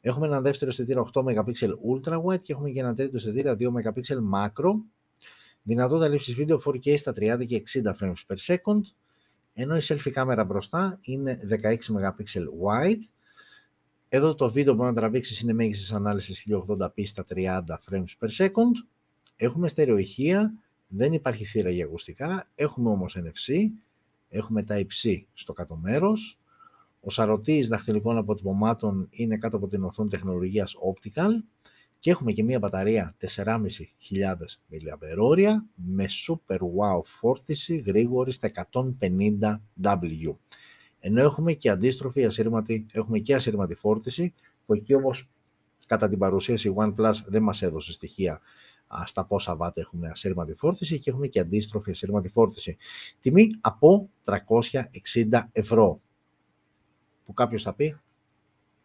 Έχουμε έναν δεύτερο αισθητήρα 8 MP ultra wide και έχουμε και έναν τρίτο αισθητήρα 2 MP macro. Δυνατότητα λήψης βίντεο 4K στα 30 και 60 frames per second, ενώ η selfie κάμερα μπροστά είναι 16 MP wide. Εδώ το βίντεο που μπορεί να τραβήξεις είναι μέγιστης ανάλυσης 1080p στα 30 frames per second. Έχουμε στερεοηχεία, δεν υπάρχει θύρα για ακουστικά, έχουμε όμως NFC, έχουμε Type-C στο κάτω μέρος. Ο σαρωτής δαχτυλικών αποτυπωμάτων είναι κάτω από την οθόνη τεχνολογίας Optical και έχουμε και μία μπαταρία 4.500 mAh με Super Wow φόρτιση γρήγορη στα 150W. Ενώ έχουμε και αντίστροφη ασύρματη φόρτιση, που εκεί όμως κατά την παρουσίαση OnePlus δεν μας έδωσε στοιχεία στα πόσα Watt έχουμε ασύρματη φόρτιση και έχουμε και αντίστροφη ασύρματη φόρτιση. Τιμή από 360 ευρώ, που κάποιος θα πει,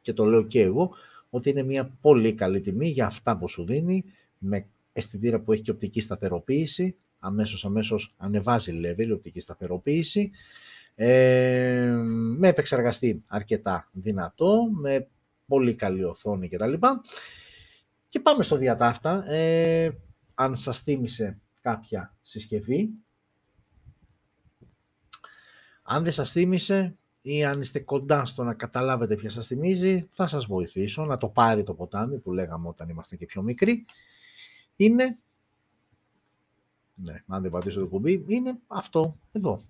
και το λέω και εγώ, ότι είναι μια πολύ καλή τιμή για αυτά που σου δίνει, με αισθητήρα που έχει και οπτική σταθεροποίηση, αμέσως ανεβάζει level η οπτική σταθεροποίηση, με επεξεργαστή αρκετά δυνατό, με πολύ καλή οθόνη κτλ. Και πάμε στο διατάφτα. Αν σας θύμισε κάποια συσκευή, αν δεν σας θύμισε ή αν είστε κοντά στο να καταλάβετε ποια σας θυμίζει, θα σας βοηθήσω να το πάρει το ποτάμι που λέγαμε όταν είμαστε και πιο μικροί. Είναι, ναι, αν δεν πατήσω το κουμπί, είναι αυτό εδώ.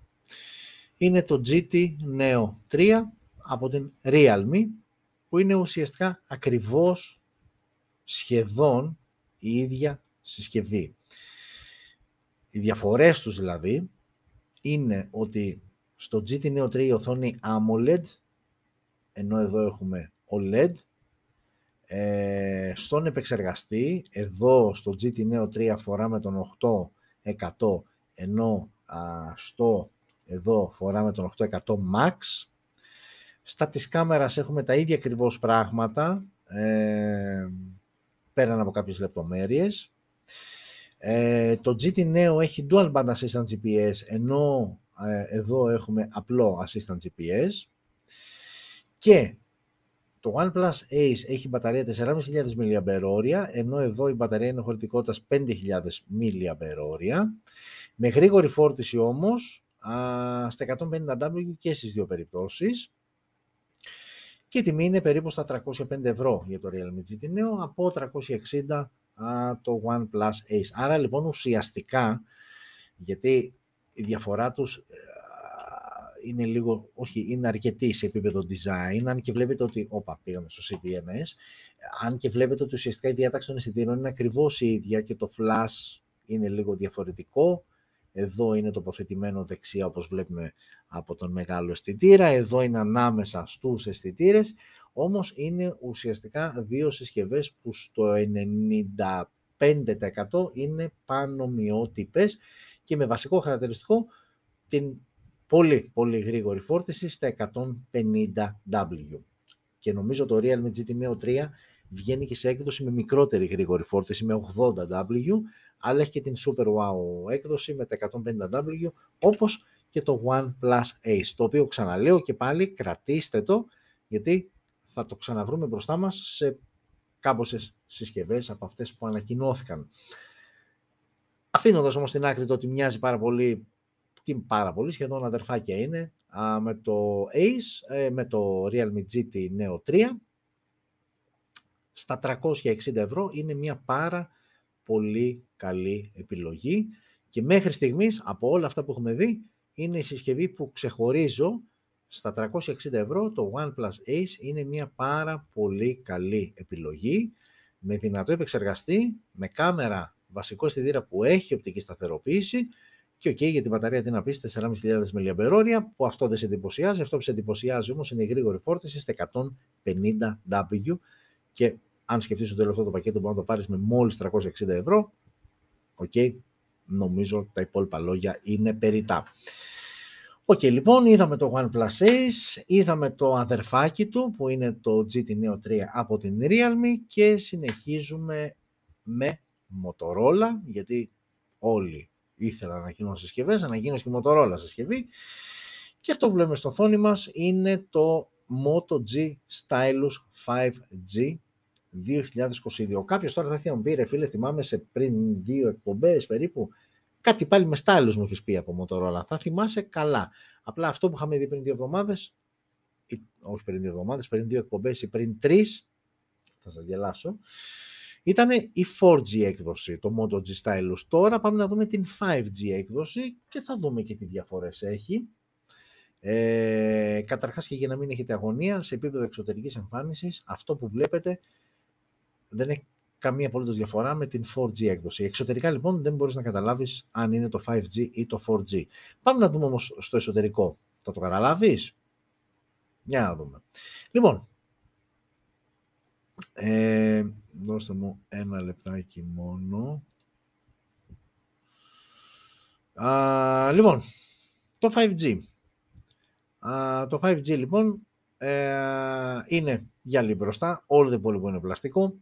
Είναι το GT Neo 3 από την Realme, που είναι ουσιαστικά ακριβώς σχεδόν η ίδια συσκευή. Οι διαφορές τους δηλαδή είναι ότι στο GT Neo 3 η οθόνη AMOLED, ενώ εδώ έχουμε OLED. Στον επεξεργαστή, εδώ στο GT Neo 3 φοράμε τον 800, ενώ εδώ φοράμε τον 800 Max. Στα της κάμερας έχουμε τα ίδια ακριβώς πράγματα, πέραν από κάποιες λεπτομέρειες. Το GT Neo έχει Dual Band Assistant GPS, ενώ εδώ έχουμε απλό Assistant GPS. Και το OnePlus Ace έχει μπαταρία 4.500 mAh, ενώ εδώ η μπαταρία είναι χωρητικότητας 5.000 mAh. Με γρήγορη φόρτιση όμως στα 150W και στις δύο περιπτώσεις. Και η τιμή είναι περίπου στα 305 ευρώ για το Realme GT Neo, από 360 το OnePlus Ace. Άρα λοιπόν ουσιαστικά, γιατί η διαφορά τους είναι λίγο, όχι, είναι αρκετή σε επίπεδο design, αν και βλέπετε ότι, πήγαμε στο CV1S, αν και βλέπετε ότι ουσιαστικά η διάταξη των αισθητήρων είναι ακριβώς η ίδια και το flash είναι λίγο διαφορετικό. Εδώ είναι τοποθετημένο δεξιά, όπως βλέπουμε, από τον μεγάλο αισθητήρα. Εδώ είναι ανάμεσα στους αισθητήρες. Όμως είναι ουσιαστικά δύο συσκευές που στο 95% είναι πανομοιότυπες και με βασικό χαρακτηριστικό την πολύ πολύ γρήγορη φόρτιση στα 150W. Και νομίζω το Realme GT Neo 3 βγαίνει και σε έκδοση με μικρότερη γρήγορη φόρτιση, με 80W, αλλά έχει και την Super Wow έκδοση με τα 150W, όπως και το OnePlus Ace, το οποίο ξαναλέω και πάλι κρατήστε το, γιατί θα το ξαναβρούμε μπροστά μας σε κάμποσες συσκευές από αυτές που ανακοινώθηκαν. Αφήνοντας όμως στην άκρη το ότι μοιάζει πάρα πολύ, σχεδόν αδερφάκια είναι, με το Ace, με το Realme GT Neo 3, στα 360 ευρώ, είναι μια πάρα πολύ καλή επιλογή και μέχρι στιγμής από όλα αυτά που έχουμε δει είναι η συσκευή που ξεχωρίζω στα 360 ευρώ. Το OnePlus Ace είναι μια πάρα πολύ καλή επιλογή με δυνατό επεξεργαστή, με κάμερα βασικό αισθητήρα που έχει οπτική σταθεροποίηση και για την μπαταρία τι να πεις, 4.500 mAh, που αυτό δεν σε εντυπωσιάζει. Αυτό που σε εντυπωσιάζει όμως είναι η γρήγορη φόρτιση στα 150W. Και αν σκεφτείς το τελευταίο το πακέτο που να το πάρεις με μόλις 360 ευρώ, νομίζω τα υπόλοιπα λόγια είναι περιτά. Λοιπόν, είδαμε το OnePlus Ace, είδαμε το αδερφάκι του που είναι το GT Neo 3 από την Realme και συνεχίζουμε με Motorola, γιατί όλοι ήθελαν να ανακοινώσουν συσκευές, ανακοίνωσε και η Motorola συσκευή. Και αυτό που βλέπουμε στο οθόνη μας είναι το Moto G Stylus 5G 2022. Κάποιος τώρα θα ήθελα να μου πει, ρε φίλε, θυμάμαι σε πριν 2 εκπομπές περίπου, κάτι πάλι με Stylus μου έχεις πει από Motorola. Θα θυμάσαι καλά. Απλά αυτό που είχαμε δει πριν 2 εβδομάδες, όχι πριν 2 εβδομάδες, πριν 2 εκπομπές ή πριν 3, θα σας γελάσω, ήταν η 4G έκδοση, το Moto G Stylus. Τώρα πάμε να δούμε την 5G έκδοση και θα δούμε και τι διαφορές έχει. Καταρχάς, και για να μην έχετε αγωνία, σε επίπεδο εξωτερικής εμφάνισης, αυτό που βλέπετε δεν έχει καμία απολύτως διαφορά με την 4G έκδοση. Εξωτερικά λοιπόν δεν μπορείς να καταλάβεις αν είναι το 5G ή το 4G. Πάμε να δούμε όμως στο εσωτερικό. Θα το καταλάβεις? Για να δούμε. Λοιπόν, δώστε μου ένα λεπτάκι μόνο. Λοιπόν, το 5G. Το 5G λοιπόν είναι γυαλί μπροστά, όλο το υπόλοιπο είναι πλαστικό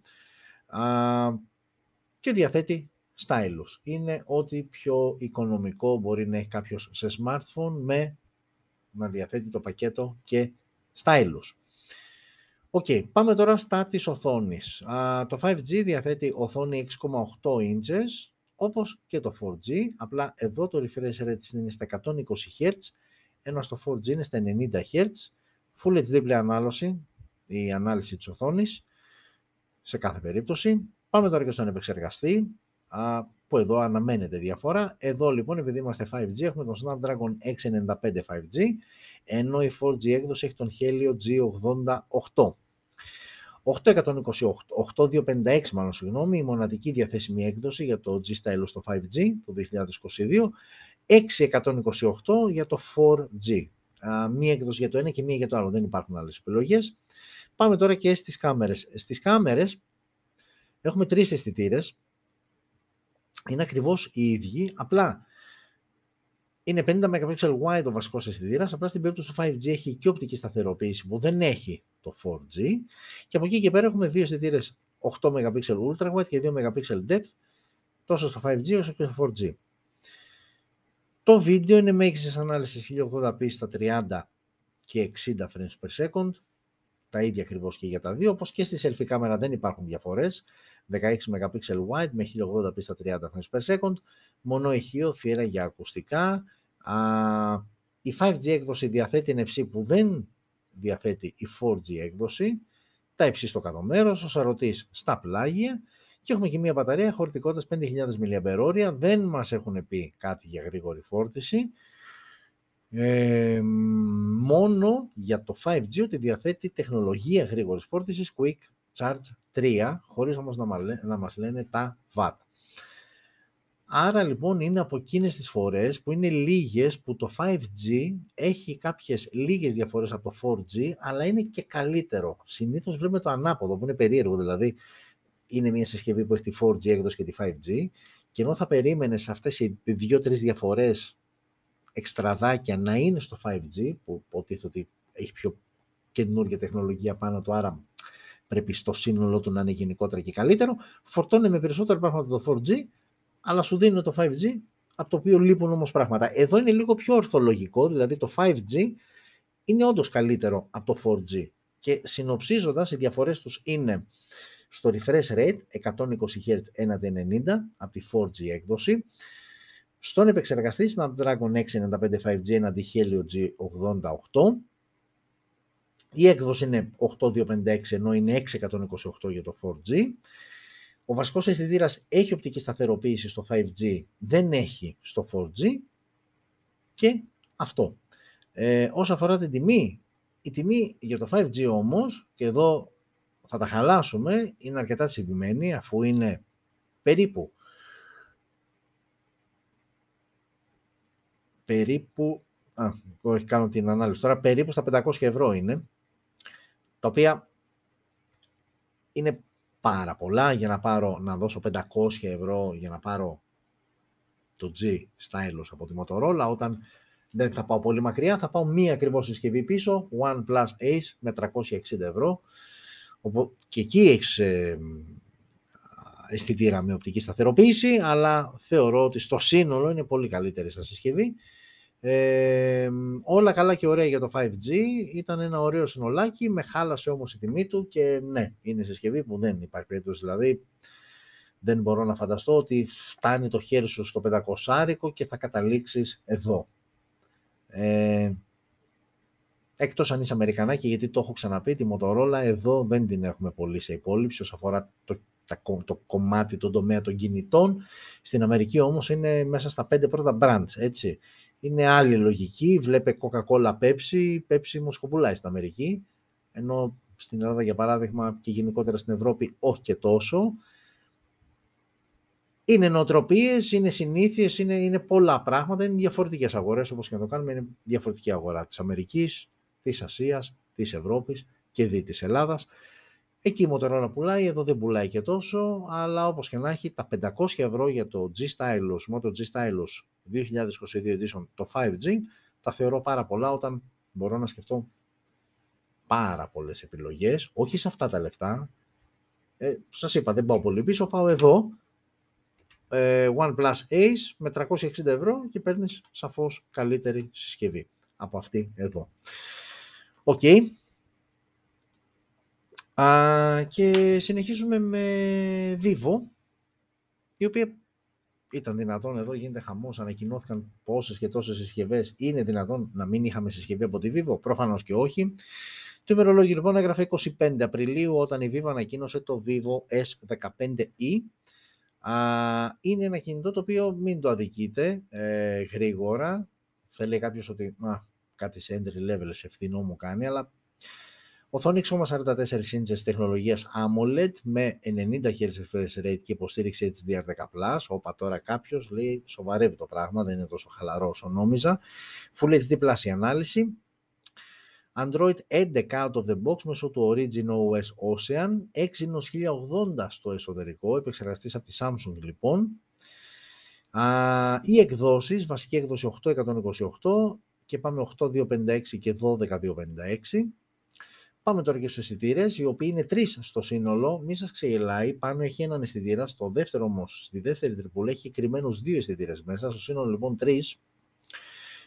και διαθέτει stylus. Είναι ό,τι πιο οικονομικό μπορεί να έχει κάποιος σε smartphone, με να διαθέτει το πακέτο και stylus. Πάμε τώρα στα της οθόνης. Το 5G διαθέτει οθόνη 6,8 inches όπως και το 4G, απλά εδώ το refresh rate είναι στα 120 Hz, ενώ στο 4G είναι στα 90 Hz. Full HD Play ανάλυση, η ανάλυση της οθόνης σε κάθε περίπτωση. Πάμε τώρα και στον επεξεργαστή, που εδώ αναμένεται διαφορά. Εδώ λοιπόν, επειδή είμαστε 5G, έχουμε τον Snapdragon 695 5G, ενώ η 4G έκδοση έχει τον Helio G88. 856 μάλλον, συγγνώμη, η μοναδική διαθέσιμη έκδοση για το G Style στο 5G το 2022, 628 για το 4G. Μία έκδοση για το ένα και μία για το άλλο. Δεν υπάρχουν άλλες επιλογές. Πάμε τώρα και στις κάμερες. Στις κάμερες έχουμε 3 αισθητήρες. Είναι ακριβώς οι ίδιοι. Απλά είναι 50 MP wide ο βασικός αισθητήρας. Απλά στην περίπτωση του 5G έχει και οπτική σταθεροποίηση που δεν έχει το 4G. Και από εκεί και πέρα έχουμε 2 αισθητήρες 8 MP ultra wide και 2 MP depth. Τόσο στο 5G όσο και στο 4G. Το βίντεο είναι μέγιστης ανάλυσης 1080p στα 30 και 60 frames per second. Τα ίδια ακριβώς και για τα δύο, όπως και στη selfie κάμερα δεν υπάρχουν διαφορές. 16 MP wide με 1080p στα 30 frames per second. Μονό ηχείο, θύρα για ακουστικά. Η 5G έκδοση διαθέτει NFC που δεν διαθέτει η 4G έκδοση. Type-C στο κάτω μέρος, ο σαρωτής στα πλάγια. Και έχουμε και μία μπαταρία χωρητικότητας 5.000 mAh. Δεν μας έχουν πει κάτι για γρήγορη φόρτιση. Μόνο για το 5G ότι διαθέτει τεχνολογία γρήγορης φόρτισης Quick Charge 3, χωρίς όμως να μας λένε τα Watt. Άρα λοιπόν είναι από εκείνες τις φορές που είναι λίγες που το 5G έχει κάποιες λίγες διαφορές από το 4G, αλλά είναι και καλύτερο. Συνήθως βλέπουμε το ανάποδο που είναι περίεργο, δηλαδή είναι μια συσκευή που έχει τη 4G έκδοση και τη 5G, και ενώ θα περίμενε σε αυτές οι 2-3 διαφορές εξτραδάκια να είναι στο 5G, που υποτίθεται ότι έχει πιο καινούργια τεχνολογία πάνω του, άρα πρέπει στο σύνολό του να είναι γενικότερα και καλύτερο. Φορτώνει με περισσότερα πράγματα το 4G, αλλά σου δίνουν το 5G, από το οποίο λείπουν όμως πράγματα. Εδώ είναι λίγο πιο ορθολογικό, δηλαδή το 5G είναι όντως καλύτερο από το 4G. Και συνοψίζοντας, οι διαφορές τους είναι στο refresh rate, 120 Hz έναντι 90 από τη 4G έκδοση, στον επεξεργαστή Snapdragon 695 5G έναντι Helio G88, η έκδοση είναι 8256 ενώ είναι 628 για το 4G. Ο βασικός αισθητήρας έχει οπτική σταθεροποίηση στο 5G, δεν έχει στο 4G. Και αυτό. Όσον αφορά την τιμή, η τιμή για το 5G όμως, και εδώ θα τα χαλάσουμε, είναι αρκετά συμπιμένη, αφού είναι περίπου όχι, κάνω την ανάλυση τώρα, περίπου στα 500 ευρώ είναι, τα οποία είναι πάρα πολλά για να πάρω, να δώσω 500 ευρώ για να πάρω το G stylus από τη Motorola, όταν δεν θα πάω πολύ μακριά, θα πάω μία ακριβώς συσκευή πίσω, OnePlus Ace με 360 ευρώ, όπου και εκεί έχεις αισθητήρα με οπτική σταθεροποίηση, αλλά θεωρώ ότι στο σύνολο είναι πολύ καλύτερη σαν συσκευή. Όλα καλά και ωραία για το 5G, ήταν ένα ωραίο συνολάκι, με χάλασε όμως η τιμή του, και ναι, είναι συσκευή που δεν υπάρχει περίπτωση, δηλαδή δεν μπορώ να φανταστώ ότι φτάνει το χέρι σου στο 500 και θα καταλήξεις εδώ, εκτός αν είσαι Αμερικανάκι, γιατί το έχω ξαναπεί, τη Motorola εδώ δεν την έχουμε πολύ σε υπόλοιψη όσον αφορά το κομμάτι, τον τομέα των κινητών. Στην Αμερική όμως είναι μέσα στα 5 πρώτα brands, έτσι. Είναι άλλη λογική, βλέπε Coca-Cola, Pepsi μοσκοπουλάει στην Αμερική, ενώ στην Ελλάδα για παράδειγμα και γενικότερα στην Ευρώπη όχι και τόσο. Είναι νοοτροπίες, είναι συνήθειες, είναι πολλά πράγματα, είναι διαφορετικές αγορές, όπως και να το κάνουμε, είναι διαφορετική αγορά της Αμερικής, της Ασίας, της Ευρώπης και της Ελλάδας. Εκεί η Motorola πουλάει, εδώ δεν πουλάει και τόσο, αλλά όπως και να έχει, τα 500 ευρώ για το G-Stylus, Moto G-Stylus 2022 Edition, το 5G, τα θεωρώ πάρα πολλά, όταν μπορώ να σκεφτώ πάρα πολλές επιλογές, όχι σε αυτά τα λεφτά. Σας είπα, δεν πάω πολύ πίσω, πάω εδώ, OnePlus Ace με 360 ευρώ και παίρνεις σαφώς καλύτερη συσκευή από αυτή εδώ. Οκ. Και συνεχίζουμε με Vivo, η οποία ήταν δυνατόν, εδώ γίνεται χαμός, ανακοινώθηκαν πόσες και τόσες συσκευές, είναι δυνατόν να μην είχαμε συσκευή από τη Vivo? Προφανώς και όχι. Το ημερολόγιο λοιπόν έγραφε 25 Απριλίου όταν η Vivo ανακοίνωσε το Vivo S15E. Είναι ένα κινητό το οποίο μην το αδικείτε γρήγορα. Θα λέει κάποιος ότι κάτι σε entry level σε φθηνό μου κάνει, αλλά οθόνη ξώμα 44 ίντσες τεχνολογίας AMOLED με 90 Hz refresh rate και υποστήριξη HDR10+. Όπα, τώρα κάποιος λέει σοβαρεύει το πράγμα, δεν είναι τόσο χαλαρό όσο νόμιζα. Full HD Plus η ανάλυση. Android 11 out of the box μέσω του Original OS Ocean. Exynos 1080 στο εσωτερικό, επεξεργαστής από τη Samsung λοιπόν. Οι εκδόσεις, βασική έκδοση 828 και πάμε 8256 και 12256. Πάμε τώρα και στους αισθητήρες, οι οποίοι είναι 3 στο σύνολο. Μην σας ξεγελάει, πάνω έχει έναν αισθητήρα, στο δεύτερο όμως, στη δεύτερη τριπούλα έχει κρυμμένους 2 αισθητήρες μέσα. Στο σύνολο λοιπόν 3.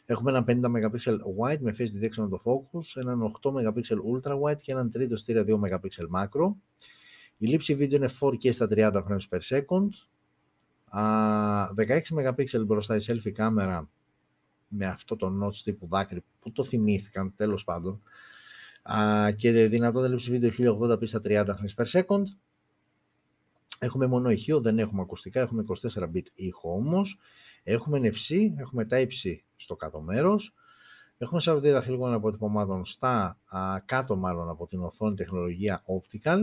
Έχουμε έναν 50 MP wide με Phase Detection το focus, έναν 8 MP ultra wide και έναν τρίτο αισθητήρα 2 MP macro. Η λήψη βίντεο είναι 4K στα 30 frames per second. 16 MP μπροστά η selfie κάμερα με αυτό το notch τύπου δάκρυ που το θυμήθηκαν τέλος πάντων. Και δυνατότητα λήψη βίντεο 1080p στα 30 frames per second. Έχουμε μόνο ηχείο, δεν έχουμε ακουστικά, έχουμε 24-bit ήχο όμως. Έχουμε NFC, έχουμε Type-C στο κάτω μέρος. Έχουμε 40 δαχτυλικών αποτυπωμάτων στα κάτω μάλλον από την οθόνη, τεχνολογία Optical.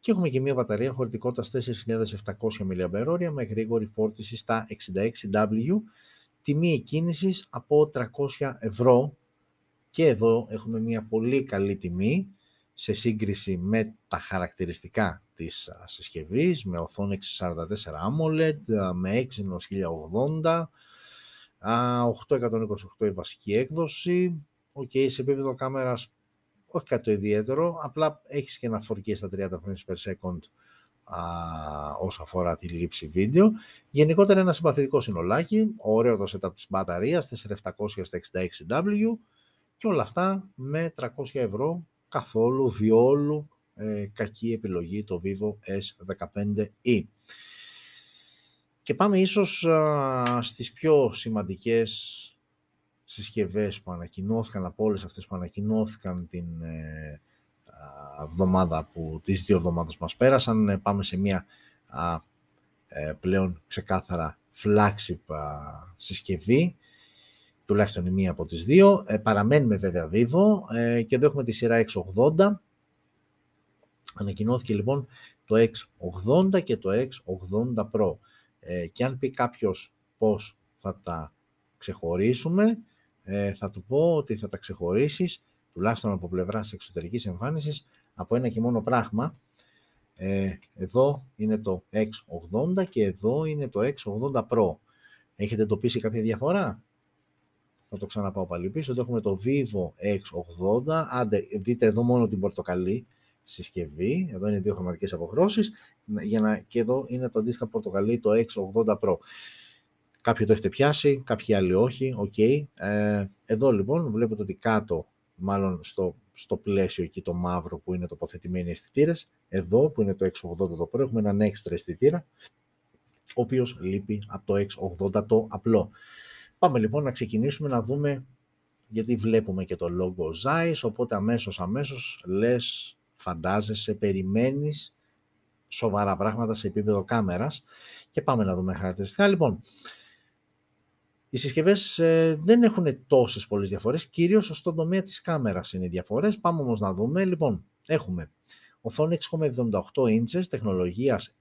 Και έχουμε και μία μπαταρία χωρητικότητας 4.700 mAh με γρήγορη φόρτιση στα 66W. Τιμή εκκίνησης από 300 ευρώ. Και εδώ έχουμε μια πολύ καλή τιμή σε σύγκριση με τα χαρακτηριστικά της συσκευής, με οθόνη 644 AMOLED, με Exynos 1080, 828 η βασική έκδοση. Σε επίπεδο κάμερας όχι κάτι το ιδιαίτερο, απλά έχεις και ένα 4K στα 30 frames per second όσον αφορά τη λήψη βίντεο. Γενικότερα ένα συμπαθητικό συνολάκι, ωραίο το setup της μπαταρίας, 4700x66W, και όλα αυτά με 300 ευρώ καθόλου, διόλου κακή επιλογή το Vivo S15E. Και πάμε ίσως στις πιο σημαντικές συσκευές που ανακοινώθηκαν, από όλες αυτές που ανακοινώθηκαν την εβδομάδα που τις δύο εβδομάδες μας πέρασαν. Πάμε σε μια πλέον ξεκάθαρα flagship συσκευή, τουλάχιστον η μία από τις δύο. Παραμένουμε βέβαια Vivo και εδώ έχουμε τη σειρά X80. Ανακοινώθηκε λοιπόν το X80 και το X80 Pro. Και αν πει κάποιος πώς θα τα ξεχωρίσουμε, θα του πω ότι θα τα ξεχωρίσεις, τουλάχιστον από πλευράς εξωτερικής εμφάνισης, από ένα και μόνο πράγμα. Εδώ είναι το X80 και εδώ είναι το X80 Pro. Έχετε εντοπίσει κάποια διαφορά? Θα το ξαναπάω πάλι πίσω. Εδώ έχουμε το Vivo X80. Άντε, δείτε εδώ μόνο την πορτοκαλί συσκευή. Εδώ είναι δύο χρωματικές αποχρώσεις. Και εδώ είναι το αντίστοιχα πορτοκαλί, το X80 Pro. Κάποιοι το έχετε πιάσει, κάποιοι άλλοι όχι. Εδώ λοιπόν βλέπετε ότι κάτω, μάλλον στο πλαίσιο εκεί το μαύρο που είναι τοποθετημένοι αισθητήρες, εδώ που είναι το X80 το Pro, έχουμε έναν έξτρα αισθητήρα, ο οποίος λείπει από το X80 το απλό. Πάμε λοιπόν να ξεκινήσουμε να δούμε, γιατί βλέπουμε και το logo Zeiss, οπότε αμέσως λες, φαντάζεσαι, περιμένεις σοβαρά πράγματα σε επίπεδο κάμερας, και πάμε να δούμε χαρακτηριστικά. Λοιπόν, οι συσκευές δεν έχουν τόσες πολλές διαφορές, κυρίως στον τομέα της κάμερας είναι οι διαφορές. Πάμε όμως να δούμε. Λοιπόν, έχουμε οθόνη 6,78 ίντσες τεχνολογίας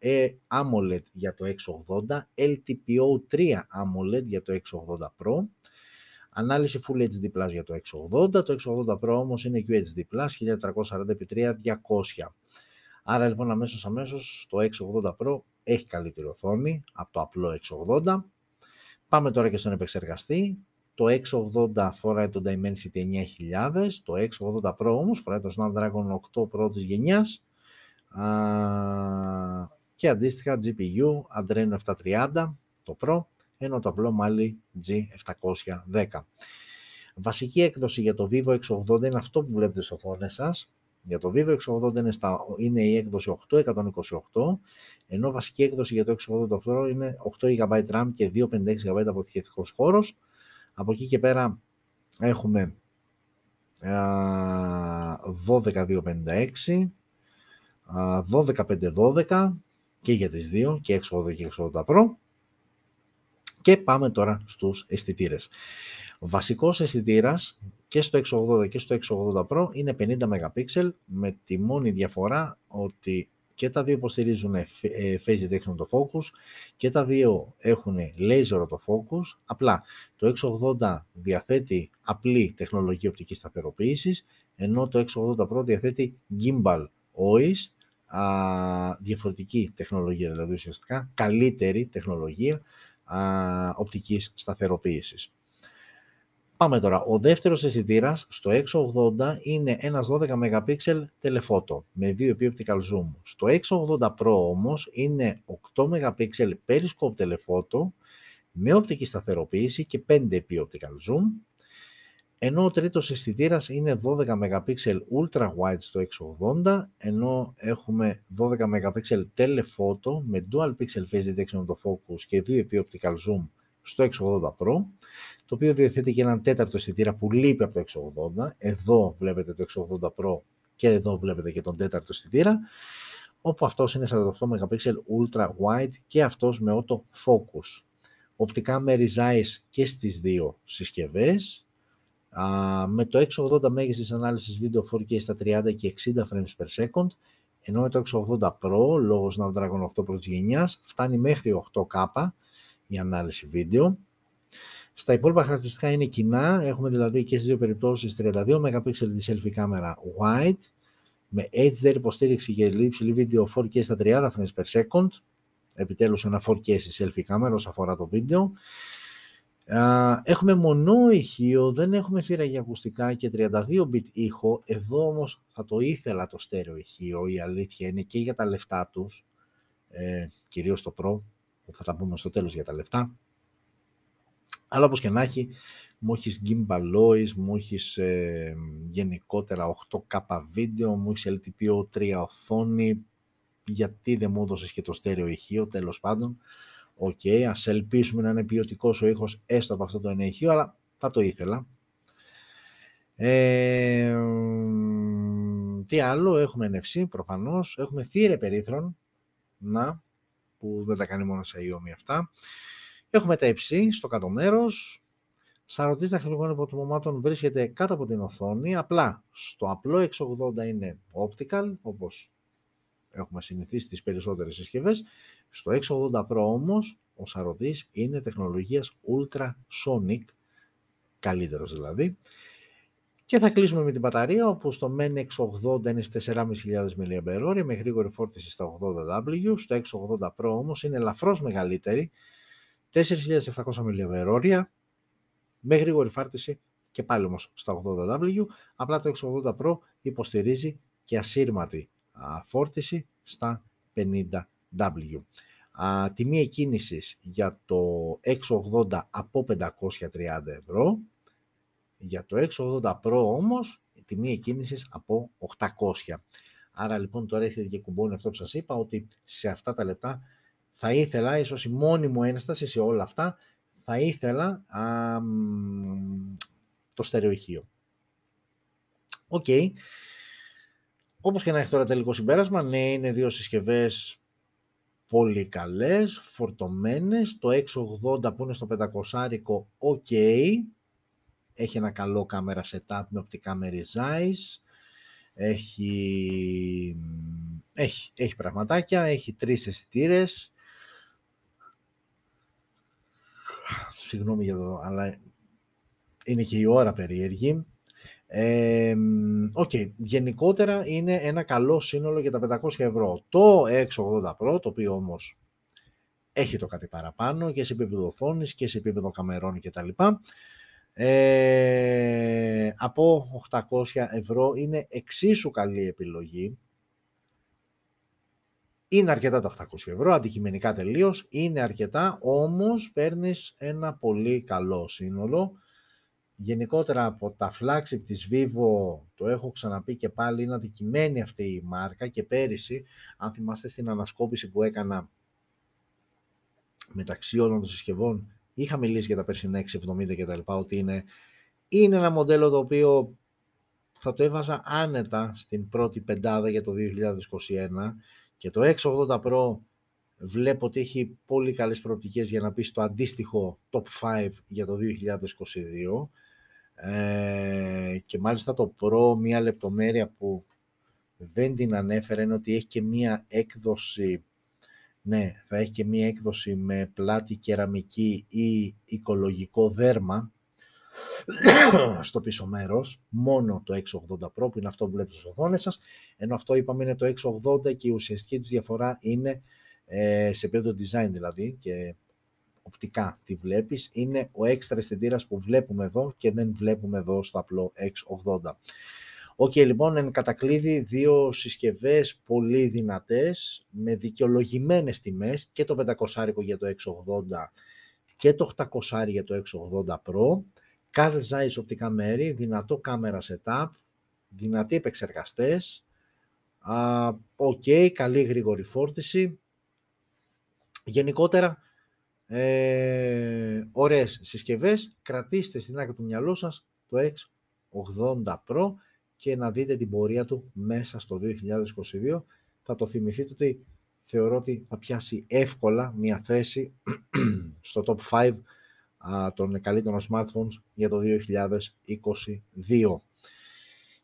AMOLED για το X80, LTPO3 AMOLED για το X80 Pro, ανάλυση Full HD+ για το X80, το X80 Pro όμως είναι QHD+, 1440x3200. Άρα λοιπόν αμέσως το X80 Pro έχει καλύτερη οθόνη από το απλό X80. Πάμε τώρα και στον επεξεργαστή. Το X80 φοράει το Dimensity 9000, το X80 Pro όμως φοράει το Snapdragon 8 Pro της γενιάς και αντίστοιχα GPU Adreno 730 το Pro, ενώ το απλό μάλι G710. Βασική έκδοση για το Vivo X80 είναι αυτό που βλέπετε στις οθόνες σας. Για το Vivo X80 είναι η έκδοση 828, ενώ βασική έκδοση για το X80 Pro είναι 8 GB RAM και 256 GB αποθηκευτικός χώρος. Από εκεί και πέρα έχουμε 12256, 12512 και για τις δύο, και X80 και X80 Pro. Και πάμε τώρα στους αισθητήρες. Βασικός αισθητήρας και στο X80 και στο X80 Pro είναι 50 MP, με τη μόνη διαφορά ότι και τα δύο υποστηρίζουν Phase Detection το Focus και τα δύο έχουν laser το Focus. Απλά το X80 διαθέτει απλή τεχνολογία οπτικής σταθεροποίησης, ενώ το X80 Pro διαθέτει gimbal OIS, διαφορετική τεχνολογία, δηλαδή ουσιαστικά καλύτερη τεχνολογία οπτικής σταθεροποίησης. Πάμε τώρα. Ο δεύτερος αισθητήρας στο X80 είναι ένας 12 MP telephoto με 2 επί optical zoom. Στο X80 Pro όμως είναι 8 MP periscope telephoto με οπτική σταθεροποίηση και 5 επί optical zoom. Ενώ ο τρίτος αισθητήρας είναι 12 MP ultra wide στο X80, ενώ έχουμε 12 MP telephoto με dual pixel phase detection το focus και 2 επί optical zoom στο X80 Pro, το οποίο διαθέτει και έναν τέταρτο αισθητήρα που λείπει από το X80. Εδώ βλέπετε το X80 Pro και εδώ βλέπετε και τον τέταρτο αισθητήρα, όπου αυτός είναι 48 MP ultra wide και αυτός με auto focus. Οπτικά με Zeiss και στις δύο συσκευές, με το X80 μέγιστης ανάλυσης βίντεο 4K στα 30 και 60 frames per second, ενώ με το X80 Pro, λόγω Snapdragon 8 Pro της γενιάς, φτάνει μέχρι 8K η ανάλυση βίντεο. Στα υπόλοιπα χαρακτηριστικά είναι κοινά, έχουμε δηλαδή και στις δύο περιπτώσεις 32 MP τη selfie κάμερα wide, με HDR υποστήριξη και λήψη βίντεο 4K στα 30 frames per second, επιτέλους ένα 4K στη selfie κάμερα όσον αφορά το βίντεο. Έχουμε μονό ηχείο, δεν έχουμε θύρα για ακουστικά και 32-bit ήχο. Εδώ όμως θα το ήθελα το στέρεο ηχείο, η αλήθεια είναι, και για τα λεφτά τους, κυρίως το Pro, που θα τα πούμε στο τέλος για τα λεφτά. Αλλά όπως και να έχει, μου έχεις gimbal noise, μου έχεις γενικότερα 8K βίντεο, μου έχεις LTPO3 οθόνη, γιατί δεν μου έδωσες και το στέρεο ηχείο, τέλος πάντων. Οκ, ας ελπίσουμε να είναι ποιοτικός ο ήχος έστω από αυτό το ένα ηχείο, αλλά θα το ήθελα. Τι άλλο, έχουμε NFC προφανώς, έχουμε θύρε περίθρων, να, που δεν τα κάνει μόνο σε Xiaomi αυτά. Έχουμε Type-C στο κάτω μέρος. Σαρωτής δαχτυλικών αποτυπωμάτων βρίσκεται κάτω από την οθόνη. Απλά στο απλό X80 είναι optical, όπως έχουμε συνηθίσει στις περισσότερες συσκευές. Στο X80 Pro όμως ο σαρωτής είναι τεχνολογίας ultrasonic, καλύτερος δηλαδή. Και θα κλείσουμε με την μπαταρία, όπου στο Men X80 είναι στις 4.500 mAh με γρήγορη φόρτιση στα 80W. Στο X80 Pro όμως είναι ελαφρώς μεγαλύτερη, 4.700 mAh με γρήγορη φάρτιση και πάλι όμως στα 80W. Απλά το X80 Pro υποστηρίζει και ασύρματη φόρτιση στα 50W. Τιμή εκκίνησης για το X80 από 530 ευρώ. Για το X80 Pro όμως η τιμή εκκίνησης από 800. Άρα λοιπόν τώρα έχετε και κουμπώνει αυτό που σας είπα, ότι σε αυτά τα λεπτά θα ήθελα, ίσως η μόνη μου ένσταση σε όλα αυτά, θα ήθελα το στερεοηχείο. Οκ. Όπως και να έχει τώρα τελικό συμπέρασμα, ναι, είναι δύο συσκευές πολύ καλές, φορτωμένες. Το X80 που είναι στο 500άρικο, οκ. Έχει ένα καλό κάμερα setup με οπτικά μεριζάις. Έχει πραγματάκια, έχει 3 αισθητήρες. Συγγνώμη για το, αλλά είναι και η ώρα περίεργη. Γενικότερα είναι ένα καλό σύνολο για τα 500 ευρώ. Το X80 Pro, το οποίο όμως έχει το κάτι παραπάνω και σε επίπεδο οθόνης και σε επίπεδο καμερών κτλ. Από 800 ευρώ είναι εξίσου καλή επιλογή. Είναι αρκετά τα 800 ευρώ, αντικειμενικά τελείως, είναι αρκετά, όμως παίρνεις ένα πολύ καλό σύνολο. Γενικότερα από τα flagship της Vivo, το έχω ξαναπεί και πάλι, είναι αδικημένη αυτή η μάρκα, και πέρυσι, αν θυμάστε στην ανασκόπηση που έκανα μεταξύ όλων των συσκευών, είχα μιλήσει για τα περσινά 670 και τα λοιπά, ότι είναι ένα μοντέλο το οποίο θα το έβαζα άνετα στην πρώτη πεντάδα για το 2021, και το X80 Pro βλέπω ότι έχει πολύ καλές προοπτικές για να πει στο αντίστοιχο top 5 για το 2022, και μάλιστα το Pro, μια λεπτομέρεια που δεν την ανέφερα είναι ότι έχει και μια έκδοση, ναι, θα έχει και μια έκδοση με πλάτη κεραμική ή οικολογικό δέρμα στο πίσω μέρος, μόνο το X80 Pro, που είναι αυτό που βλέπετε στις οθόνες σας, ενώ αυτό είπαμε είναι το X80 και η ουσιαστική τους διαφορά είναι σε επίπεδο design δηλαδή, και οπτικά τη βλέπεις, είναι ο έξτρα αισθητήρας που βλέπουμε εδώ και δεν βλέπουμε εδώ στο απλό X80. Λοιπόν, εν κατακλείδη, δύο συσκευές πολύ δυνατές, με δικαιολογημένες τιμές, και το 500 για το X80 και το 800 για το X80 Pro. Carl Zeiss οπτικά μέρη, δυνατό κάμερα setup, δυνατοί επεξεργαστές, καλή γρήγορη φόρτιση. Γενικότερα, ωραίες συσκευές. Κρατήστε στην άκρη του μυαλού σας το X80 Pro και να δείτε την πορεία του μέσα στο 2022. Θα το θυμηθείτε ότι θεωρώ ότι θα πιάσει εύκολα μια θέση στο top 5 των καλύτερων smartphones για το 2022.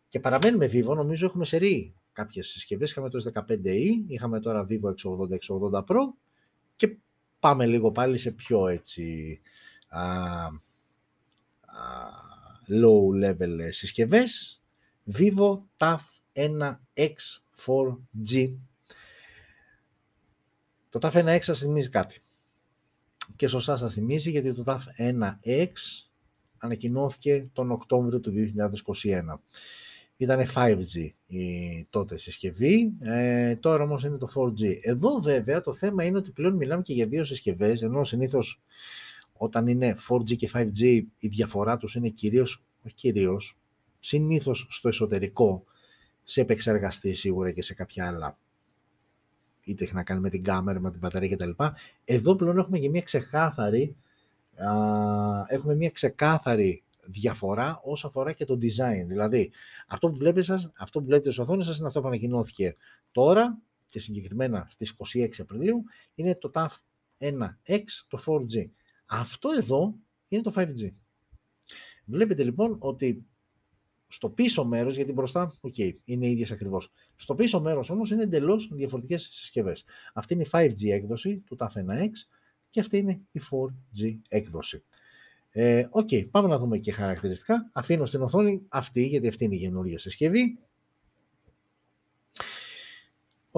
Και παραμένουμε Vivo, νομίζω έχουμε σερί κάποιες συσκευές. Είχαμε το S15E, είχαμε τώρα Vivo X80, X80 Pro, και πάμε λίγο πάλι σε πιο έτσι low level συσκευές. Vivo TAF1X4G. Το TAF1X σας θυμίζει κάτι? και σωστά σας θυμίζει, γιατί το TAF 1X ανακοινώθηκε τον Οκτώβριο του 2021. Ήταν 5G η τότε συσκευή, τώρα όμως είναι το 4G. Εδώ βέβαια το θέμα είναι ότι πλέον μιλάμε και για δύο συσκευές, ενώ συνήθως όταν είναι 4G και 5G η διαφορά τους είναι συνήθως στο εσωτερικό, σε επεξεργαστή σίγουρα και σε κάποια άλλα, είτε έχει να κάνει με την κάμερα, με την μπαταρία κτλ. Εδώ πλέον έχουμε και μια ξεκάθαρη, διαφορά όσον αφορά και το design. Δηλαδή, αυτό που βλέπετε στις οθόνες σας είναι αυτό που ανακοινώθηκε τώρα και συγκεκριμένα στις 26 Απριλίου, είναι το TAF 1X, το 4G. Αυτό εδώ είναι το 5G. Βλέπετε λοιπόν ότι στο πίσω μέρος, γιατί μπροστά, είναι ίδιες ακριβώς. Στο πίσω μέρος όμως είναι εντελώς διαφορετικές συσκευές. Αυτή είναι η 5G έκδοση του TAF 1X και αυτή είναι η 4G έκδοση. Πάμε να δούμε και χαρακτηριστικά. Αφήνω στην οθόνη αυτή, γιατί αυτή είναι η καινούργια συσκευή.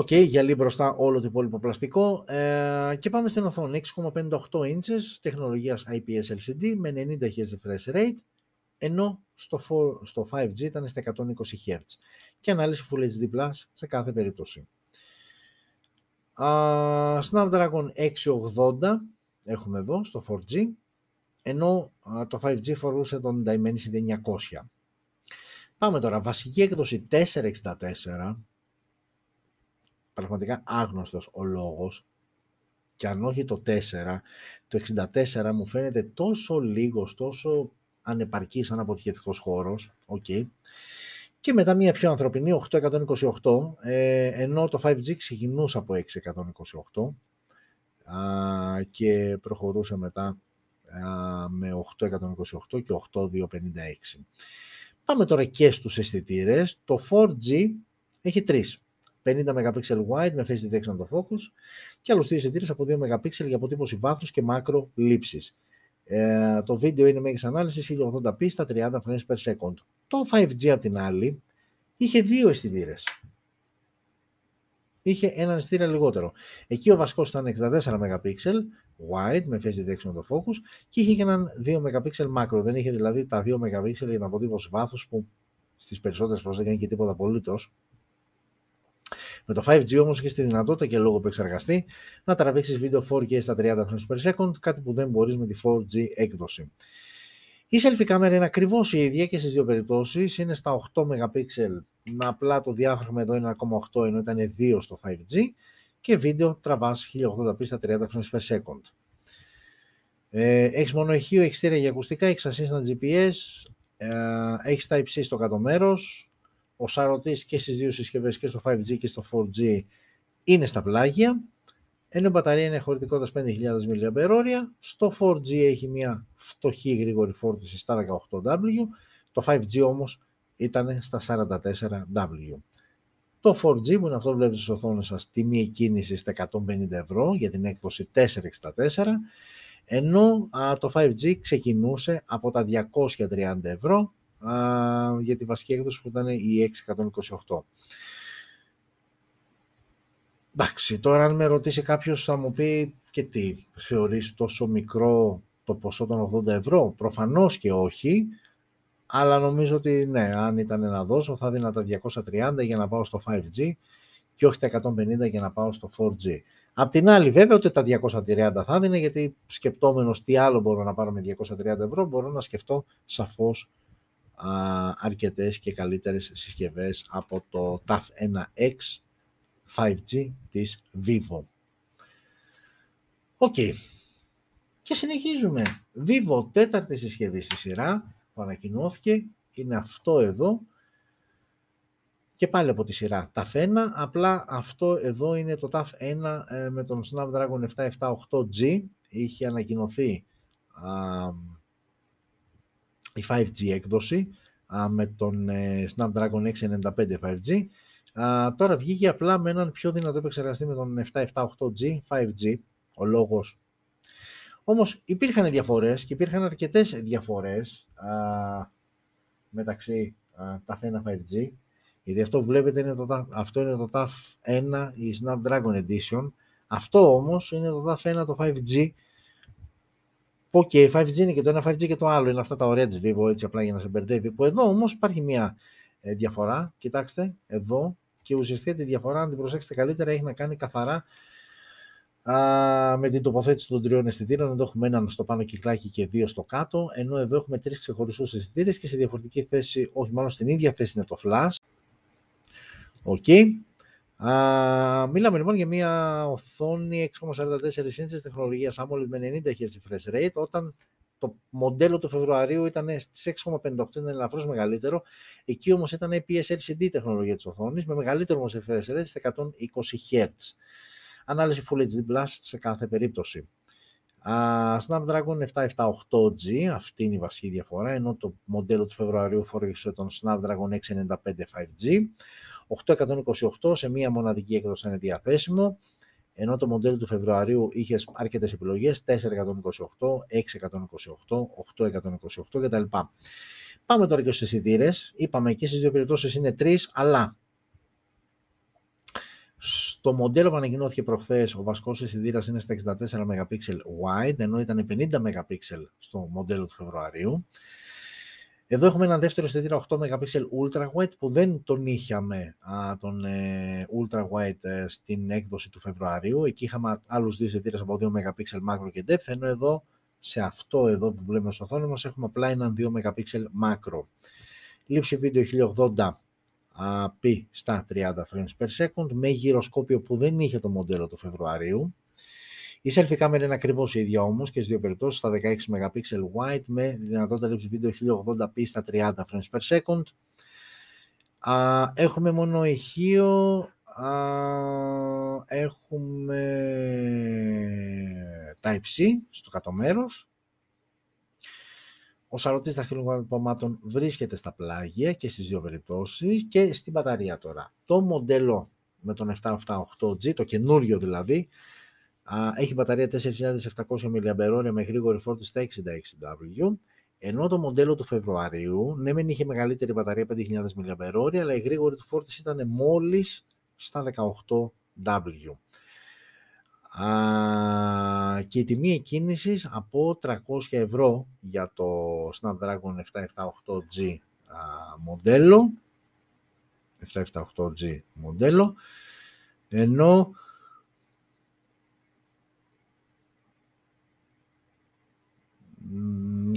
Γυαλί μπροστά, όλο το υπόλοιπο πλαστικό. Και πάμε στην οθόνη. 6,58 inches, τεχνολογίας IPS LCD με 90 Hz refresh rate, ενώ στο 5G ήταν στα 120 Hz. Και ανάλυση Full HD+, σε κάθε περίπτωση. Snapdragon 680 έχουμε εδώ στο 4G, ενώ το 5G φορούσε τον Dimensity 900. Πάμε τώρα, βασική έκδοση 464, πραγματικά άγνωστος ο λόγος, και αν όχι το 4, το 64 μου φαίνεται τόσο λίγος, τόσο ανεπαρκής, αναποθηκευτικός χώρος, και μετά μια πιο ανθρωπινή 828, ενώ το 5G ξεκινούσε από 628 και προχωρούσε μετά με 828 και 8256. Πάμε τώρα και στους αισθητήρες. Το 4G έχει 3, 50 MP wide με Phase Detection το focus και άλλους 2 αισθητήρες από 2 MP για αποτύπωση βάθους και μάκρο λήψης. Το βίντεο είναι μέγιστη ανάλυση 1080p στα 30 frames per second. Το 5G απ' την άλλη είχε 2 αισθητήρες. Είχε έναν αισθητήρα λιγότερο. Εκεί ο βασικός ήταν 64 MP wide με Phase Detection το focus και είχε και έναν 2 MP μάκρο. Δεν είχε δηλαδή τα 2 MP για την αποτύπωση βάθους, που στις περισσότερες φορές δεν κάνει και τίποτα απολύτως. Με το 5G όμως έχεις τη δυνατότητα και λόγω επεξεργαστή να τραβήξεις βίντεο 4K στα 30 frames per second, κάτι που δεν μπορείς με τη 4G έκδοση. Η selfie κάμερα είναι ακριβώς η ίδια και στις δύο περιπτώσεις, είναι στα 8 MP, με απλά το διάφραγμα εδώ είναι 1,8 ενώ ήταν 2 στο 5G, και βίντεο τραβάς 1080p στα 30 frames per second. Έχεις μόνο ηχείο, εξτήρια για ακουστικά, έχεις ασύστανα GPS, έχεις Type-C στο κάτω μέρος. Ο σαρωτής και στις δύο συσκευές, και στο 5G και στο 4G, είναι στα πλάγια, ενώ η μπαταρία είναι χωρητικότητας 5.000 mAh. Στο 4G έχει μια φτωχή γρήγορη φόρτιση στα 18W, το 5G όμως ήταν στα 44W. Το 4G, που είναι αυτό που βλέπετε στις οθόνες σας, τιμή κίνησης στα 150 ευρώ για την έκδοση 464, ενώ το 5G ξεκινούσε από τα 230 ευρώ για τη βασική έκδοση που ήταν η 628. Εντάξει, τώρα αν με ρωτήσει κάποιος θα μου πει, και τι, θεωρείς τόσο μικρό το ποσό των 80 ευρώ, προφανώς και όχι, αλλά νομίζω ότι ναι, αν ήταν να δώσω θα δίνα τα 230 για να πάω στο 5G και όχι τα 150 για να πάω στο 4G. Απ' την άλλη βέβαια ότι τα 230 θα δίνε, γιατί σκεπτόμενος τι άλλο μπορώ να πάρω με 230 ευρώ, μπορώ να σκεφτώ σαφώς αρκετές και καλύτερες συσκευές από το TAF 1X 5G της Vivo. Και συνεχίζουμε. Vivo, τέταρτη συσκευή στη σειρά που ανακοινώθηκε, είναι αυτό εδώ, και πάλι από τη σειρά TAF 1, απλά αυτό εδώ είναι το TAF 1 με τον Snapdragon 778G. Είχε ανακοινωθεί η 5G έκδοση με τον Snapdragon 695 5G. Τώρα βγήκε απλά με έναν πιο δυνατό επεξεργαστή, με τον 778G 5G, ο λόγος. Όμως υπήρχαν διαφορές, και υπήρχαν αρκετές διαφορές μεταξύ TAF 1 5G, γιατί αυτό που βλέπετε είναι αυτό είναι το TAF 1, η Snapdragon Edition. Αυτό όμως είναι το TAF 1 το 5G Οκ, 5G είναι και το ένα 5G και το άλλο. Είναι αυτά τα ωραία της Vivo, έτσι απλά για να σε μπερδεύει. Που εδώ όμως υπάρχει μια διαφορά. Κοιτάξτε εδώ, και ουσιαστικά τη διαφορά, αν την προσέξετε καλύτερα, έχει να κάνει καθαρά με την τοποθέτηση των τριών αισθητήρων. Εδώ έχουμε έναν στο πάνω κυκλάκι και δύο στο κάτω. Ενώ εδώ έχουμε τρεις ξεχωριστούς αισθητήρες και σε διαφορετική θέση, όχι μάλλον στην ίδια θέση, είναι το flash. Οκ. Μιλάμε λοιπόν για μια οθόνη 6,44 ίντσες τεχνολογίας AMOLED με 90 Hz refresh rate. Όταν το μοντέλο του Φεβρουαρίου ήταν στις 6,58, ήταν ελαφρώς μεγαλύτερο. Εκεί όμως ήταν IPS LCD τεχνολογία της οθόνης, με μεγαλύτερο όμως refresh rate στις 120 Hz. Ανάλυση Full HD Plus σε κάθε περίπτωση. Snapdragon 778G, αυτή είναι η βασική διαφορά, ενώ το μοντέλο του Φεβρουαρίου φορούσε τον Snapdragon 695 5G. 828 σε μία μοναδική έκδοση είναι διαθέσιμο, ενώ το μοντέλο του Φεβρουαρίου είχε αρκετές επιλογές, 428, 628, 828 κτλ. Πάμε τώρα και στους αισθητήρες. Είπαμε και στις δύο περιπτώσεις είναι τρεις, αλλά στο μοντέλο που ανακοινώθηκε προχθές, ο βασικός αισθητήρας είναι στα 64 MP wide, ενώ ήταν 50 MP στο μοντέλο του Φεβρουαρίου. Εδώ έχουμε έναν δεύτερο αισθητήρα 8 MP Ultra Wide που δεν τον είχαμε τον Ultra Wide στην έκδοση του Φεβρουαρίου. Εκεί είχαμε άλλους δύο αισθητήρες από 2 MP Macro και Depth, ενώ εδώ, σε αυτό εδώ που βλέπουμε στο οθόνη μας, έχουμε απλά έναν 2 MP Macro. Λήψη βίντεο 1080p στα 30 frames per second, με γυροσκόπιο που δεν είχε το μοντέλο του Φεβρουαρίου. Η selfie κάμερα είναι ακριβώς η ίδια όμως και στις δύο περιπτώσεις, στα 16 MP wide με δυνατότητα λήψη βίντεο 1080p στα 30 frames per second. Έχουμε μόνο ηχείο, έχουμε Type-C στο κάτω μέρος. Ο σαρωτής δαχτυλικών πωμάτων βρίσκεται στα πλάγια και στις δύο περιπτώσεις, και στην μπαταρία τώρα. Το μοντέλο με τον 778G, το καινούριο δηλαδή, έχει μπαταρία 4.700 mAh με γρήγορη φόρτιση στα 60 kW, ενώ το μοντέλο του Φεβρουαρίου, ναι μεν είχε μεγαλύτερη μπαταρία 5.000 mAh, αλλά η γρήγορη του φόρτιση ήταν μόλις στα 18 W. Και η τιμή εκκίνησης από 300 ευρώ για το Snapdragon 778G μοντέλο, ενώ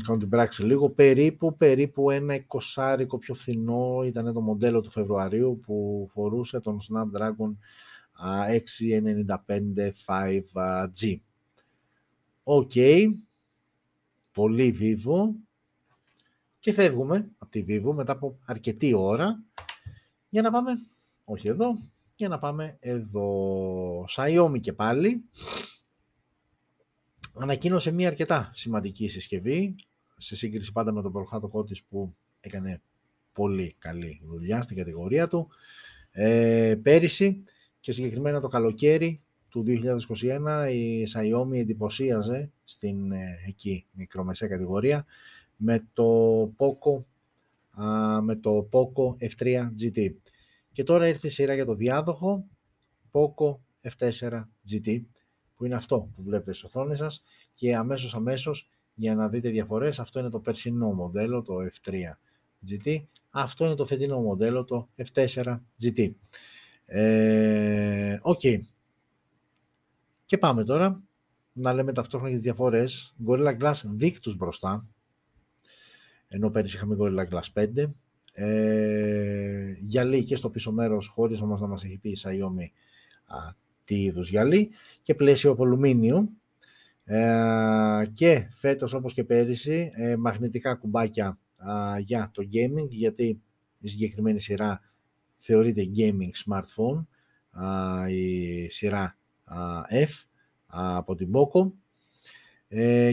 κάνω την πράξη λίγο, περίπου ένα 20 πιο φθηνό ήταν το μοντέλο του Φεβρουαρίου που φορούσε τον Snapdragon 695 5G. Οκ, πολύ Vivo, και φεύγουμε από τη Vivo μετά από αρκετή ώρα για να πάμε, όχι εδώ, για να πάμε εδώ. Xiaomi και πάλι ανακοίνωσε μια αρκετά σημαντική συσκευή, σε σύγκριση πάντα με τον προκάτοχό της που έκανε πολύ καλή δουλειά στην κατηγορία του πέρυσι, και συγκεκριμένα το καλοκαίρι του 2021 η Xiaomi εντυπωσίαζε στην εκεί μικρομεσαία κατηγορία με το Poco F3 GT, και τώρα ήρθε η σειρά για το διάδοχο Poco F4 GT, που είναι αυτό που βλέπετε στις οθόνες σας, και αμέσως για να δείτε διαφορές, αυτό είναι το περσινό μοντέλο, το F3 GT, αυτό είναι το φετινό μοντέλο, το F4 GT. Okay. Και πάμε τώρα να λέμε ταυτόχρονα και τις διαφορές. Gorilla Glass δείκτους μπροστά, ενώ πέρυσι είχαμε Gorilla Glass 5, γυαλί και στο πίσω μέρος, χωρίς όμως να μας έχει πει η Xiaomi τι είδους γυαλί, και πλαίσιο από αλουμίνιο, και φέτος όπως και πέρυσι μαγνητικά κουμπάκια για το gaming, γιατί η συγκεκριμένη σειρά θεωρείται gaming smartphone, η σειρά F από την Poco.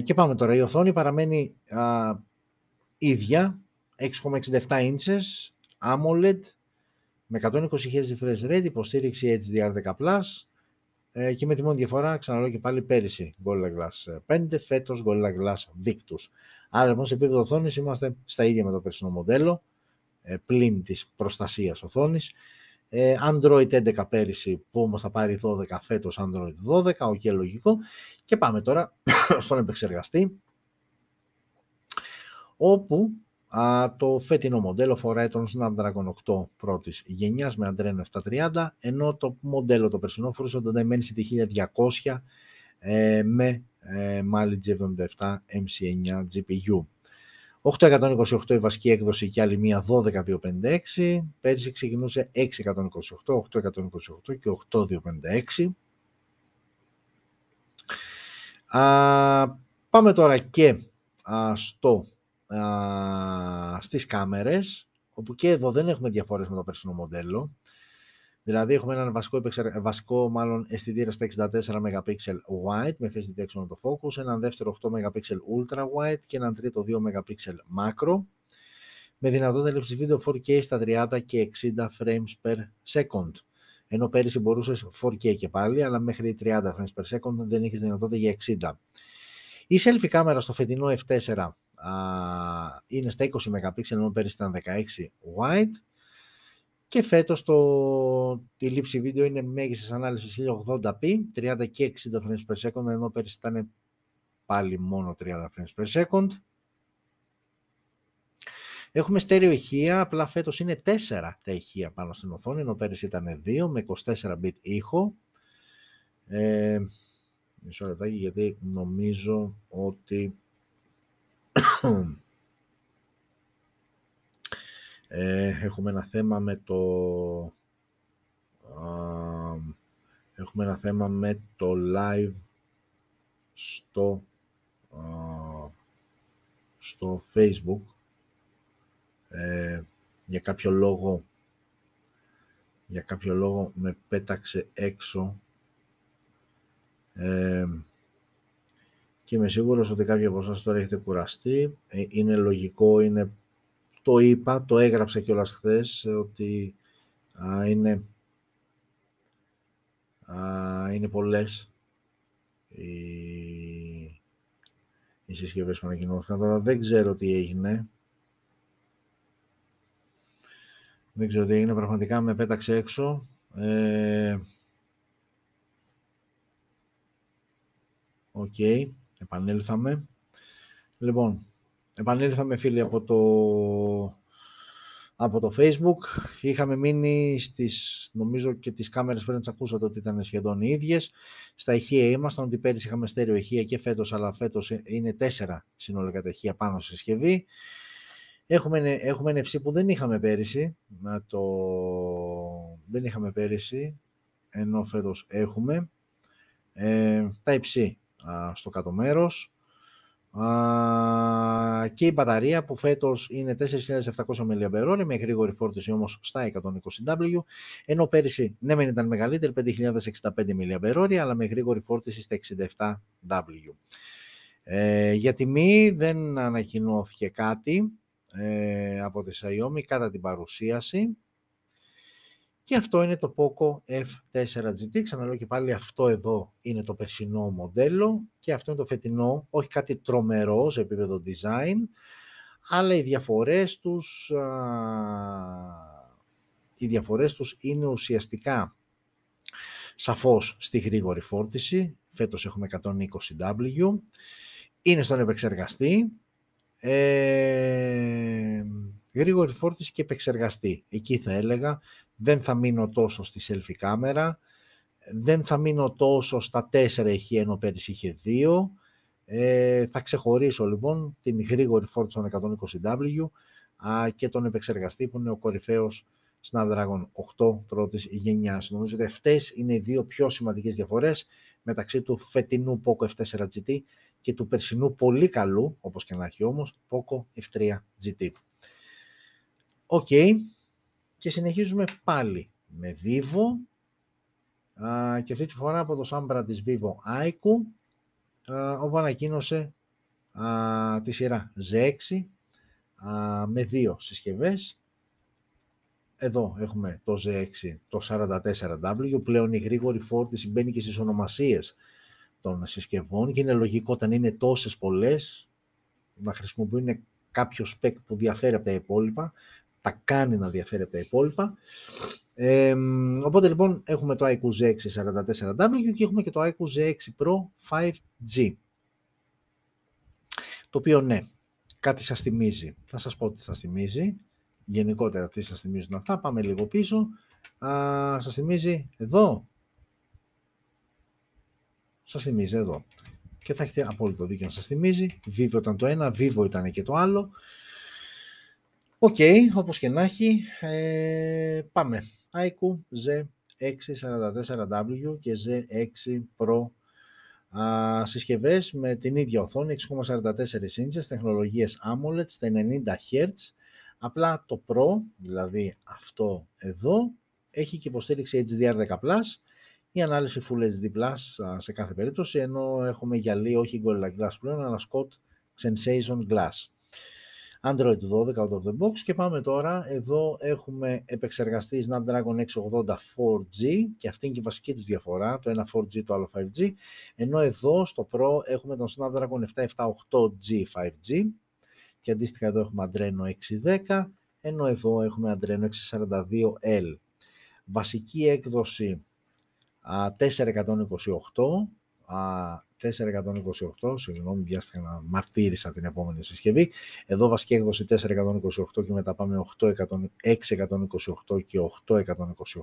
Και πάμε τώρα, η οθόνη παραμένει ίδια, 6,67 ίντσες AMOLED με 120 Hz refresh rate, υποστήριξη HDR10+, και με τη μόνη διαφορά, ξαναλέω και πάλι, πέρυσι Gorilla Glass 5, φέτος Gorilla Glass Victus. Άρα λοιπόν σε επίπεδο οθόνης είμαστε στα ίδια με το περσινό μοντέλο, πλην της προστασίας οθόνης. Android 11 πέρυσι, που όμως θα πάρει 12 φέτος, Android 12, οκ, λογικό. Και πάμε τώρα στον επεξεργαστή, όπου το φετινό μοντέλο φοράει τον Snapdragon 8 πρώτης γενιάς με Adreno 730, ενώ το μοντέλο το περσινό φορούσε τον Dimensity 1200 με Mali G77 MC9 GPU. 828 η βασική έκδοση και άλλη μία 12256, πέρσι ξεκινούσε 628, 828 και 8256. Πάμε τώρα και στις κάμερες, όπου και εδώ δεν έχουμε διαφορές με το περσινό μοντέλο. Δηλαδή έχουμε έναν βασικό αισθητήρα στα 64 MP wide με Phase Detection το focus, έναν δεύτερο 8 MP ultra wide και έναν τρίτο 2 MP macro, με δυνατότητα λήψης βίντεο 4K στα 30 και 60 frames per second. Ενώ πέρυσι μπορούσες 4K και πάλι, αλλά μέχρι 30 frames per second δεν έχεις δυνατότητα για 60. Η selfie κάμερα στο φετινό F4 είναι στα 20 MP, ενώ πέρυσι ήταν 16 wide. Και φέτος η λήψη βίντεο είναι μέγιστης ανάλυσης 1080p, 30 και 60 frames per second, ενώ πέρυσι ήταν πάλι μόνο 30 frames per second. Έχουμε στέρεο ηχεία, απλά φέτος είναι 4 τα ηχεία πάνω στην οθόνη, ενώ πέρυσι ήταν 2 με 24-bit ήχο. Μισό λεπτάκι, γιατί νομίζω ότι... έχουμε ένα θέμα με το live στο Facebook. Για κάποιο λόγο με πέταξε έξω και είμαι σίγουρος ότι κάποιοι από εσάς τώρα έχετε κουραστεί. Είναι λογικό, το είπα, το έγραψα κιόλας χθες, ότι είναι πολλές οι συσκευές που ανακοινώθηκαν. Τώρα δεν ξέρω τι έγινε. Δεν ξέρω τι έγινε, πραγματικά με πέταξε έξω. Οκ, επανέλθαμε. Λοιπόν, επανήλθαμε φίλοι από το Facebook. Είχαμε μείνει νομίζω και τις κάμερες πριν τις ακούσατε ότι ήταν σχεδόν οι ίδιες. Στα ηχεία ήμασταν ότι πέρυσι είχαμε στέρεο ηχεία και φέτος, αλλά φέτος είναι 4 συνολικά τα ηχεία πάνω στη συσκευή. Έχουμε NFC που δεν είχαμε πέρυσι, ενώ φέτος έχουμε. Type-C στο κάτω μέρος. Και η μπαταρία που φέτος είναι 4.700 mAh με γρήγορη φόρτιση όμως στα 120W, ενώ πέρυσι ναι μεν ήταν μεγαλύτερη 5.065 mAh αλλά με γρήγορη φόρτιση στα 67W. Για τιμή δεν ανακοινώθηκε κάτι από τη Xiaomi κατά την παρουσίαση και αυτό είναι το Poco F4 GT. Ξαναλέω και πάλι, αυτό εδώ είναι το περσινό μοντέλο και αυτό είναι το φετινό, όχι κάτι τρομερό σε επίπεδο design, αλλά οι διαφορές τους είναι ουσιαστικά σαφώς στη γρήγορη φόρτιση. Φέτος έχουμε 120W, είναι στον επεξεργαστή, γρήγορη φόρτιση και επεξεργαστή. Εκεί θα έλεγα, δεν θα μείνω τόσο στη selfie κάμερα, δεν θα μείνω τόσο στα 4 ηχεία, ενώ πέρυσι είχε 2. Θα ξεχωρίσω λοιπόν την γρήγορη φόρτιση των 120W και τον επεξεργαστή που είναι ο κορυφαίος Snapdragon 8 πρώτης γενιάς. Νομίζω ότι αυτές είναι οι δύο πιο σημαντικές διαφορές μεταξύ του φετινού Poco F4 GT και του περσινού πολύ καλού, όπως και να έχει όμως, Poco F3 GT. Οκ. Και συνεχίζουμε πάλι με Vivo και αυτή τη φορά από το Σάμπρα της Vivo Aiku, όπου ανακοίνωσε τη σειρά Z6 με δύο συσκευές. Εδώ έχουμε το Z6, το 44W, πλέον η γρήγορη φόρτιση μπαίνει και στις ονομασίες των συσκευών και είναι λογικό όταν είναι τόσες πολλές να χρησιμοποιούν κάποιο spec που διαφέρει από τα υπόλοιπα, τα κάνει να διαφέρει από τα υπόλοιπα. Οπότε λοιπόν έχουμε το IQ Z6 44W και έχουμε και το IQ Z6 Pro 5G, το οποίο ναι, κάτι σας θυμίζει. Θα σας πω τι σας θυμίζει. Γενικότερα τι σας θυμίζουν αυτά. Πάμε λίγο πίσω. Σας θυμίζει εδώ. Σας θυμίζει εδώ. Και θα έχετε απόλυτο δίκιο να σας θυμίζει. Vivo ήταν το ένα, Vivo ήταν και το άλλο. Οκ, όπως και να έχει. Πάμε. IQ Z644W και Z6 Pro συσκευές με την ίδια οθόνη, 6,44 ίντσες, τεχνολογίες AMOLED στα 90 Hz. Απλά το Pro, δηλαδή αυτό εδώ, έχει και υποστήριξη HDR10+, η ανάλυση Full HD+, σε κάθε περίπτωση, ενώ έχουμε γυαλί, όχι Gorilla Glass πλέον, αλλά Scott Sensation Glass. Android 12 out of the box. Και πάμε τώρα, εδώ έχουμε επεξεργαστή Snapdragon 680 4G και αυτή είναι και η βασική τους διαφορά, το ένα 4G, το άλλο 5G, ενώ εδώ στο Pro έχουμε τον Snapdragon 778G 5G και αντίστοιχα εδώ έχουμε Adreno 610, ενώ εδώ έχουμε Adreno 642L. Βασική έκδοση 428, συγγνώμη, βιάστηκα να μαρτύρησα την επόμενη συσκευή. Εδώ βασική έκδοση 428 και μετά πάμε 628 και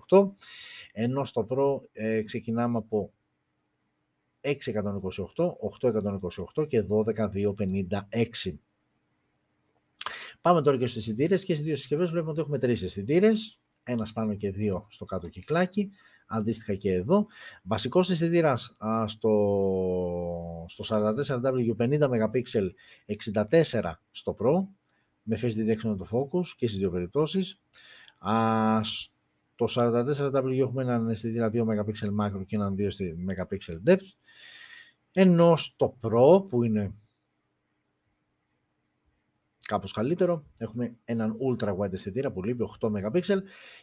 828. Ενώ στο Pro ξεκινάμε από 628, 828 και 12256. Πάμε τώρα και στους αισθητήρες. Και στις δύο συσκευές βλέπουμε ότι έχουμε τρεις αισθητήρες. Ένας πάνω και δύο στο κάτω κυκλάκι. Αντίστοιχα και εδώ. Βασικός αισθητήρας στο 44W 50 MP 64 στο Pro με Phase Detection το Focus και στις δύο περιπτώσεις. Στο 44W έχουμε έναν αισθητήρα 2 MP Macro και έναν 2 MP Depth. Ενώ στο Pro που είναι κάπως καλύτερο, έχουμε έναν ultra wide αισθητήρα που λείπει 8 MP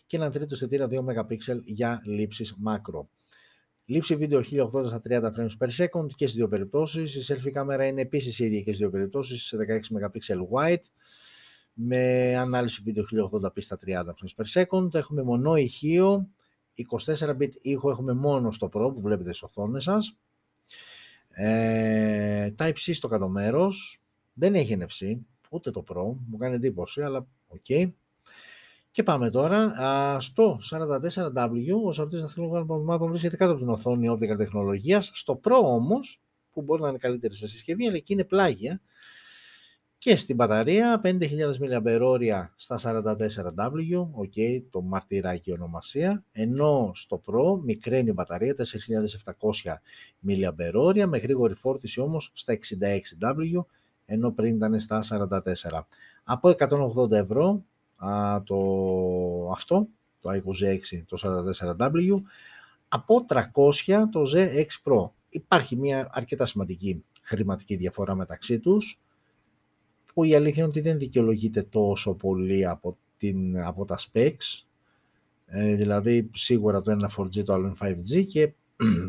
και έναν τρίτο αισθητήρα 2 MP για λήψεις μάκρο. Λήψη βίντεο 1080 στα 30 frames per second και στις δύο περιπτώσεις. Η selfie κάμερα είναι επίσης η ίδια και στις δύο περιπτώσεις, σε 16 MP wide με ανάλυση βίντεο 1080p στα 30 frames per second. Έχουμε μονό ηχείο, 24-bit ήχο έχουμε μόνο στο Pro που βλέπετε στις οθόνες σας. Type-C στο κάτω μέρος, δεν έχει NFC. Ούτε το Pro, μου κάνει εντύπωση, αλλά οκ. Και πάμε τώρα στο 44W, ο σαρωτής δαχτυλικών απομάδων βρίσκεται κάτω από την οθόνη optical τεχνολογίας. Στο Pro όμως, που μπορεί να είναι καλύτερη σε συσκευή, αλλά εκεί είναι πλάγια. Και στην μπαταρία, 50.000 mAh στα 44W, οκ, το μαρτυράκι ονομασία. Ενώ στο Pro μικραίνει η μπαταρία, 4.700 mAh, με γρήγορη φόρτιση όμως στα 66W, ενώ πριν ήταν στα 44. Από 180 ευρώ το IQ Z6 το 44W, από 300 το Z6 Pro. Υπάρχει μια αρκετά σημαντική χρηματική διαφορά μεταξύ τους, που η αλήθεια είναι ότι δεν δικαιολογείται τόσο πολύ από τα specs, δηλαδή σίγουρα το ένα 4G, το άλλο είναι 5G και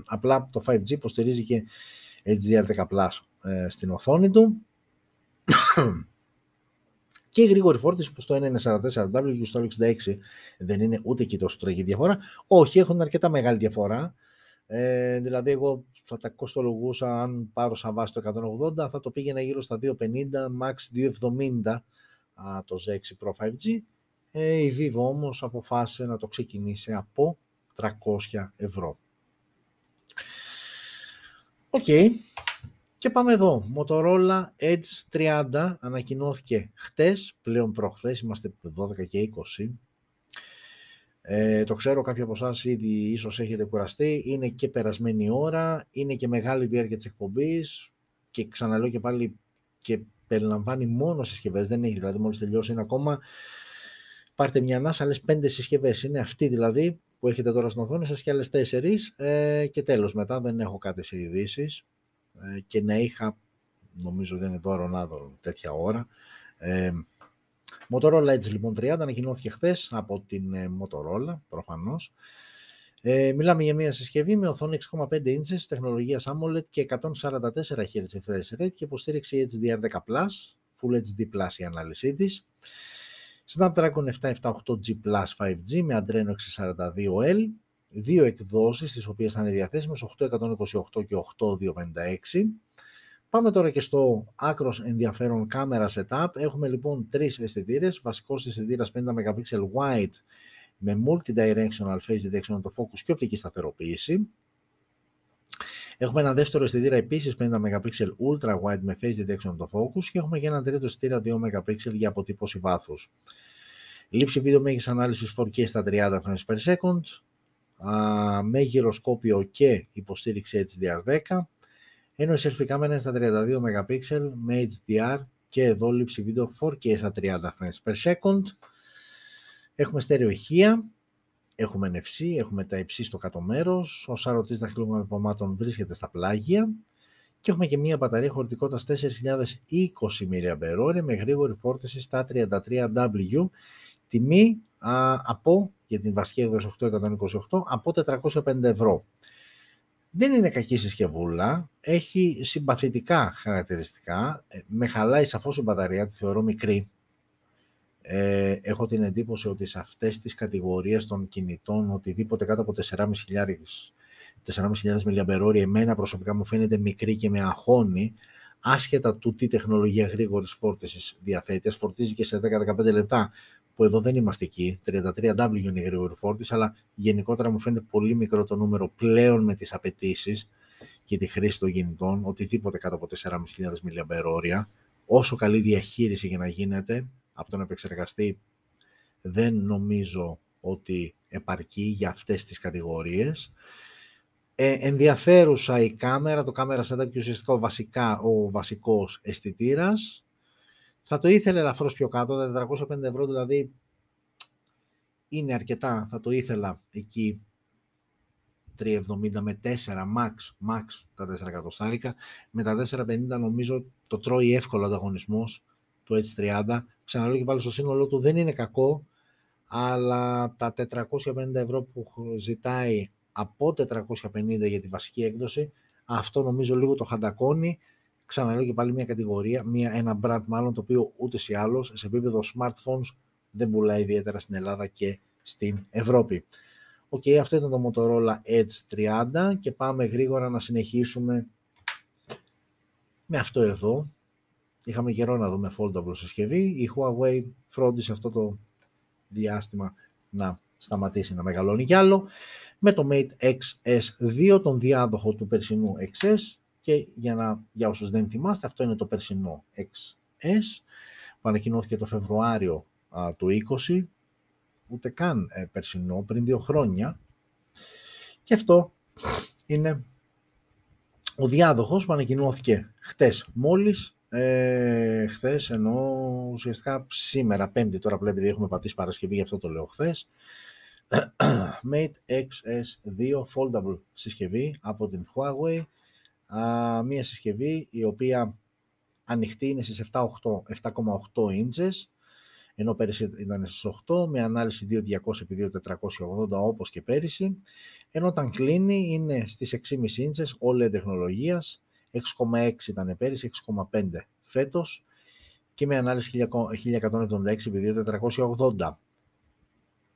απλά το 5G υποστηρίζει και HDR10+ στην οθόνη του. Και η γρήγορη φόρτιση που στο 1 είναι 44W και στο 66 δεν είναι ούτε εκεί τόσο τραγική διαφορά. Όχι, έχουν αρκετά μεγάλη διαφορά. Δηλαδή, εγώ θα τα κοστολογούσα αν πάρω σαν βάση το 180, θα το πήγαινα γύρω στα 250, max 270 το Z6 Pro 5G. Η Vivo όμως αποφάσισε να το ξεκινήσει από 300 ευρώ. Οκ. Και πάμε εδώ, Motorola Edge 30, ανακοινώθηκε χτες, πλέον προχθές, είμαστε 12 και 20. Το ξέρω, κάποιοι από εσάς ήδη ίσως έχετε κουραστεί, είναι και περασμένη ώρα, είναι και μεγάλη διάρκεια της εκπομπής και ξαναλέω και πάλι και περιλαμβάνει μόνο συσκευές, δεν έχει δηλαδή μόλις τελειώσει, είναι ακόμα, πάρτε μια ανάσα, άλλες 5 συσκευές, είναι αυτή δηλαδή που έχετε τώρα στην οθόνη σας και άλλες 4 και τέλος μετά δεν έχω κάτι σε ειδήσεις. Και να είχα, νομίζω δεν είναι δώρο άδωρο τέτοια ώρα. Motorola Edge λοιπόν 30 ανακοινώθηκε χθες από την Motorola προφανώς. Μιλάμε για μια συσκευή με οθόνη 6,5 ίντσες, τεχνολογίας AMOLED και 144 Hz refresh rate και υποστήριξη HDR10+, Full HD+, η ανάλυσή της. Snapdragon 778G Plus 5G με Adreno 642L. Δύο εκδόσεις τις οποίες θα είναι διαθέσιμες, 828 και 8256. Πάμε τώρα και στο άκρος ενδιαφέρον κάμερα setup. Έχουμε λοιπόν τρεις αισθητήρες. Βασικός αισθητήρας 50 MP wide με multi-directional phase detection, το focus και οπτική σταθεροποίηση. Έχουμε ένα δεύτερο αισθητήρα επίσης 50 MP ultra wide με phase detection, το focus, και έχουμε και ένα τρίτο αισθητήρα 2 MP για αποτύπωση βάθους. Λήψη βίντεο μέγιστης ανάλυσης 4K στα 30 frames per second, με γυροσκόπιο και υποστήριξη HDR10. Ενώ η selfie κάμερα στα 32 MP με HDR και εδώ λήψη βίντεο 4K στα 30 frames per second. Έχουμε στέρεο ηχεία, έχουμε NFC, έχουμε Type-C στο κάτω μέρος, ο σαρωτής δαχτυλικών αποτυπωμάτων βρίσκεται στα πλάγια και έχουμε και μία μπαταρία χωρητικότητας 4020 mAh με γρήγορη φόρτιση στα 33W, τιμή από, για την βασική έκδοση 828, από 450 ευρώ. Δεν είναι κακή συσκευούλα, έχει συμπαθητικά χαρακτηριστικά, με χαλάει σαφώς η μπαταρία, τη θεωρώ μικρή. Έχω την εντύπωση ότι σε αυτές τις κατηγορίες των κινητών οτιδήποτε κάτω από 4.500 mAh εμένα προσωπικά μου φαίνεται μικρή και με αγχώνει, άσχετα του τι τεχνολογία γρήγορης φόρτισης διαθέτει. Φορτίζει και σε 10-15 λεπτά που εδώ δεν είμαστε εκεί, 33W είναι η γρήγορη φόρτιση, αλλά γενικότερα μου φαίνεται πολύ μικρό το νούμερο πλέον με τις απαιτήσεις και τη χρήση των κινητών, οτιδήποτε κάτω από 4.500 mAh, όσο καλή διαχείριση για να γίνεται από τον επεξεργαστή, δεν νομίζω ότι επαρκεί για αυτές τις κατηγορίες. Ενδιαφέρουσα η κάμερα, το κάμερα setup και ουσιαστικά ο βασικός αισθητήρας. Θα το ήθελε ελαφρώς πιο κάτω, τα 450 ευρώ δηλαδή είναι αρκετά, θα το ήθελα εκεί 370 με 4 max τα 4 εκατοστάρικα, με τα 450 νομίζω το τρώει εύκολο ανταγωνισμός του H30. Ξαναλέω και πάλι, στο σύνολό του δεν είναι κακό, αλλά τα 450 ευρώ που ζητάει από 450 για τη βασική έκδοση, αυτό νομίζω λίγο το χαντακώνει. Ξαναλέω και πάλι, μια κατηγορία, ένα brand μάλλον, το οποίο ούτως ή άλλως σε επίπεδο smartphones δεν πουλάει ιδιαίτερα στην Ελλάδα και στην Ευρώπη. Οκ, αυτό ήταν το Motorola Edge 30 και πάμε γρήγορα να συνεχίσουμε με αυτό εδώ. Είχαμε καιρό να δούμε foldable συσκευή. Η Huawei φρόντισε αυτό το διάστημα να σταματήσει να μεγαλώνει κι άλλο με το Mate XS2, τον διάδοχο του περσινού XS, και για όσους δεν θυμάστε, αυτό είναι το περσινό XS που ανακοινώθηκε το Φεβρουάριο του 20, ούτε καν περσινό, πριν 2 χρόνια, και αυτό είναι ο διάδοχος που ανακοινώθηκε χτες μόλις. Χθες, ενώ ουσιαστικά σήμερα, Πέμπτη, τώρα βλέπετε έχουμε πατήσει Παρασκευή, γι' αυτό το λέω χθες. Mate XS2 foldable συσκευή από την Huawei, μια συσκευή η οποία ανοιχτή είναι στις 7,8 ίντσες, ενώ πέρυσι ήταν στις 8, με ανάλυση 2200x2480 όπως και πέρυσι, ενώ όταν κλείνει είναι στις 6,5 ίντσες OLED τεχνολογίας. 6,6 ήταν πέρυσι, 6,5 φέτος, και με ανάλυση 1176x2480.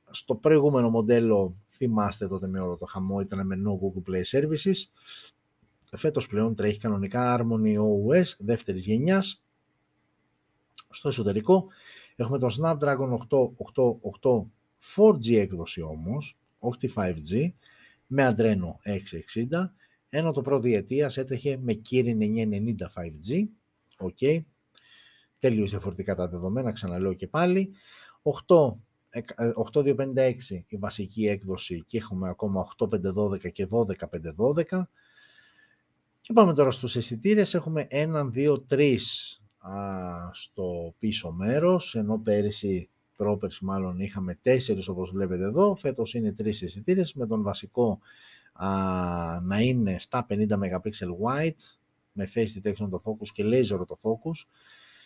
Στο προηγούμενο μοντέλο, θυμάστε τότε με όλο το χαμό, ήταν με no Google Play Services. Φέτος πλέον τρέχει κανονικά Harmony OS δεύτερης γενιάς. Στο εσωτερικό έχουμε τον Snapdragon 888 4G έκδοση όμως, όχι τη 5G, με Adreno 660, ενώ το πρώτο διετίας έτρεχε με Kirin 990 5G. Okay. Τελείως διαφορετικά τα δεδομένα, ξαναλέω και πάλι. 8256 η βασική έκδοση και έχουμε ακόμα 8512 και 12512. Και πάμε τώρα στους αισθητήρες. Έχουμε 1, 2, 3 στο πίσω μέρος, ενώ πέρυσι, πρόπερσι μάλλον, είχαμε 4 όπως βλέπετε εδώ. Φέτος είναι 3 αισθητήρες, με τον βασικό να είναι στα 50 MP wide με face detection το focus και laser το focus.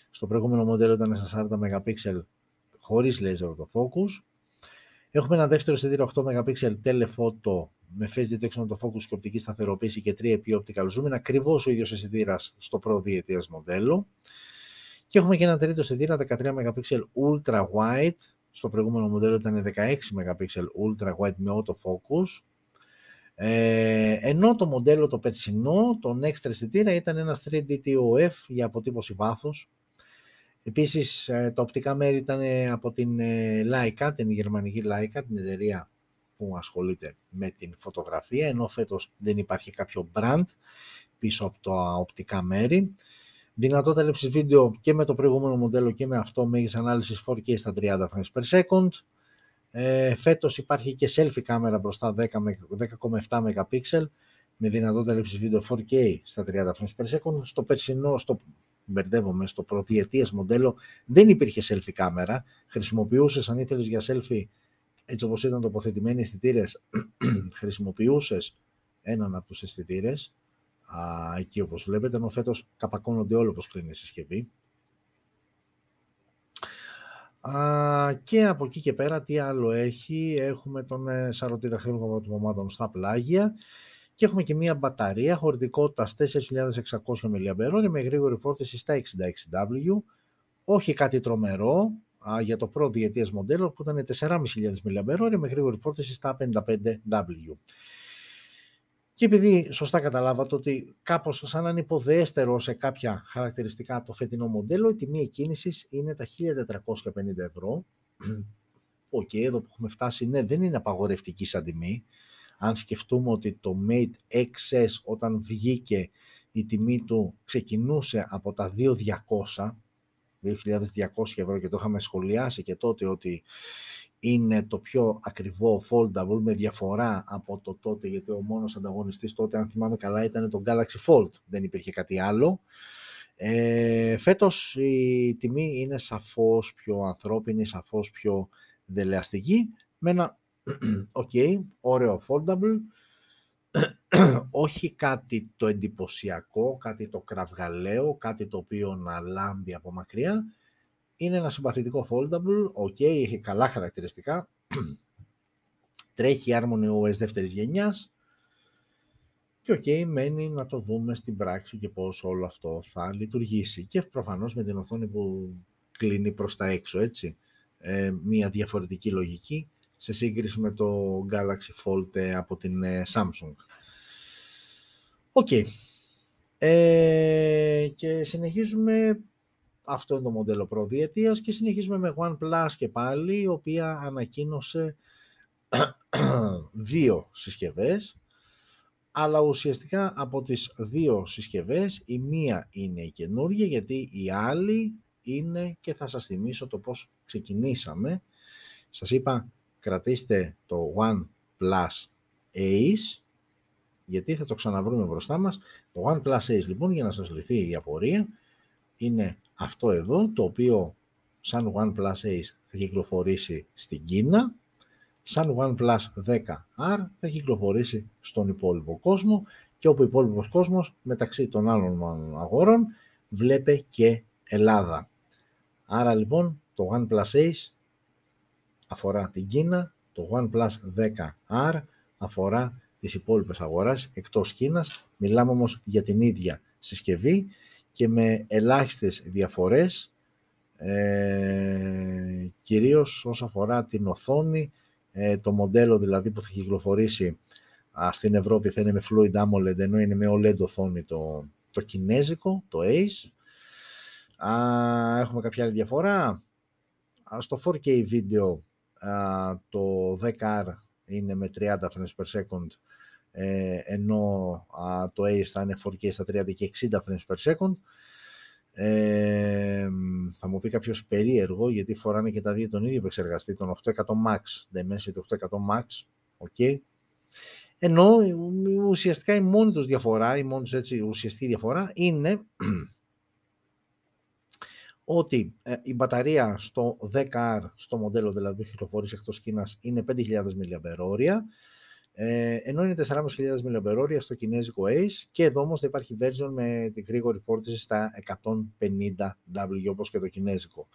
Στο προηγούμενο μοντέλο ήταν στα 40 MP χωρίς laser το focus. Έχουμε ένα δεύτερο αισθητήρα 8 MP telephoto με face detection το focus και οπτική σταθεροποίηση και 3x optical zoom. Είναι ακριβώς ο ίδιος αισθητήρας στο προδιετές μοντέλο. Και έχουμε και ένα τρίτο αισθητήρα 13 MP ultra wide. Στο προηγούμενο μοντέλο ήταν 16 MP ultra wide με auto focus. Ενώ το μοντέλο το περσινό, τον έξτρα αισθητήρα ήταν ένας 3D TOF για αποτύπωση βάθους. Επίσης τα οπτικά μέρη ήταν από την Leica, την γερμανική Leica, την εταιρεία που ασχολείται με την φωτογραφία, ενώ φέτος δεν υπάρχει κάποιο brand πίσω από τα οπτικά μέρη. Δυνατότητα λήψης βίντεο και με το προηγούμενο μοντέλο και με αυτό, μέγιστη ανάλυση 4K στα 30 frames per second. Φέτος υπάρχει και selfie κάμερα μπροστά 10,7 MP με δυνατότητα λήψης βίντεο 4K στα 30 frames per second. Στο περσινό, στο προδιετές μοντέλο δεν υπήρχε selfie κάμερα. Χρησιμοποιούσες, αν ήθελες για selfie, έτσι όπως ήταν τοποθετημένοι αισθητήρες, χρησιμοποιούσες έναν από τους αισθητήρες εκεί όπως βλέπετε, ενώ φέτος καπακώνονται όλο όπως κλείνει η συσκευή. Και από εκεί και πέρα τι άλλο έχει? Έχουμε τον σαρωτή δαχτυλικών αποτυπωμάτων στα πλάγια και έχουμε και μια μπαταρία χωρητικότητας 4.600 mAh με γρήγορη φόρτιση στα 66W, όχι κάτι τρομερό για το προδιετές μοντέλο που ήταν 4.500 mAh με γρήγορη φόρτιση στα 55W. Και επειδή σωστά καταλάβατε ότι κάπως σαν να είναι υποδέστερο σε κάποια χαρακτηριστικά το φετινό μοντέλο, η τιμή εκκίνησης είναι τα 1.450€. Οκ, εδώ που έχουμε φτάσει, ναι, δεν είναι απαγορευτική σαν τιμή. Αν σκεφτούμε ότι το Mate XS όταν βγήκε η τιμή του ξεκινούσε από τα 2.200€ και το είχαμε σχολιάσει και τότε ότι είναι το πιο ακριβό foldable με διαφορά από το τότε, γιατί ο μόνος ανταγωνιστής τότε, αν θυμάμαι καλά, ήταν το Galaxy Fold, δεν υπήρχε κάτι άλλο. Φέτος η τιμή είναι σαφώς πιο ανθρώπινη, σαφώς πιο δελεαστική, με ένα ωραίο foldable, όχι κάτι το εντυπωσιακό, κάτι το κραυγαλαίο, κάτι το οποίο να λάμπει από μακριά. Είναι ένα συμπαθητικό foldable, έχει καλά χαρακτηριστικά, τρέχει Harmony OS δεύτερης γενιάς και μένει να το δούμε στην πράξη και πώς όλο αυτό θα λειτουργήσει. Και προφανώς με την οθόνη που κλείνει προς τα έξω, έτσι, μια διαφορετική λογική σε σύγκριση με το Galaxy Fold από την Samsung. Και συνεχίζουμε. Αυτό είναι το μοντέλο προδιετίας και συνεχίζουμε με OnePlus και πάλι, η οποία ανακοίνωσε δύο συσκευές, αλλά ουσιαστικά από τις δύο συσκευές η μία είναι η καινούργια, γιατί η άλλη είναι, και θα σας θυμίσω το πώς ξεκινήσαμε. Σας είπα κρατήστε το OnePlus Ace, γιατί θα το ξαναβρούμε μπροστά μας. Το OnePlus Ace λοιπόν, για να σας λυθεί η απορία, είναι αυτό εδώ, το οποίο σαν OnePlus Ace θα κυκλοφορήσει στην Κίνα, σαν OnePlus 10R θα κυκλοφορήσει στον υπόλοιπο κόσμο, και όπου ο υπόλοιπος κόσμος, μεταξύ των άλλων αγορών, βλέπε και Ελλάδα. Άρα λοιπόν το OnePlus Ace αφορά την Κίνα, το OnePlus 10R αφορά τις υπόλοιπες αγορές εκτός Κίνας. Μιλάμε όμως για την ίδια συσκευή και με ελάχιστες διαφορές, κυρίως όσον αφορά την οθόνη. Το μοντέλο δηλαδή που θα κυκλοφορήσει στην Ευρώπη θα είναι με Fluid AMOLED, ενώ είναι με OLED οθόνη το κινέζικο, το Ace. Έχουμε κάποια άλλη διαφορά. Στο 4K βίντεο το 10R είναι με 30 frames per second, ενώ το Ace θα είναι 4K στα 30 και 60 frames per second. Θα μου πει κάποιος περίεργο, γιατί φοράνε και τα δύο τον ίδιο επεξεργαστή, τον 800 Max, Dimensity 810 Max, ενώ ουσιαστικά η μόνη τους διαφορά, η μόνη τους έτσι ουσιαστική διαφορά είναι ότι η μπαταρία στο 10R, στο μοντέλο δηλαδή που κυκλοφορεί εκτός Κίνας, είναι 5.000 mAh, ενώ είναι 4.500 mAh στο κινέζικο Ace, και εδώ όμως θα υπάρχει version με τη γρήγορη φόρτιση στα 150W όπως και το κινέζικο.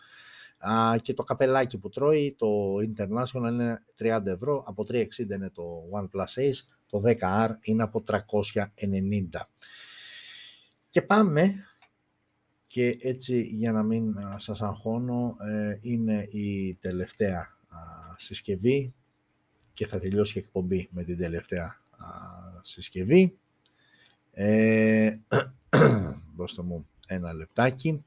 Και το καπελάκι που τρώει το International είναι 30€, από 360 είναι το OnePlus Ace, το 10R είναι από 390. Και πάμε, και έτσι για να μην σας αγχώνω, είναι η τελευταία συσκευή και θα τελειώσει η εκπομπή με την τελευταία συσκευή. Δώστε μου ένα λεπτάκι.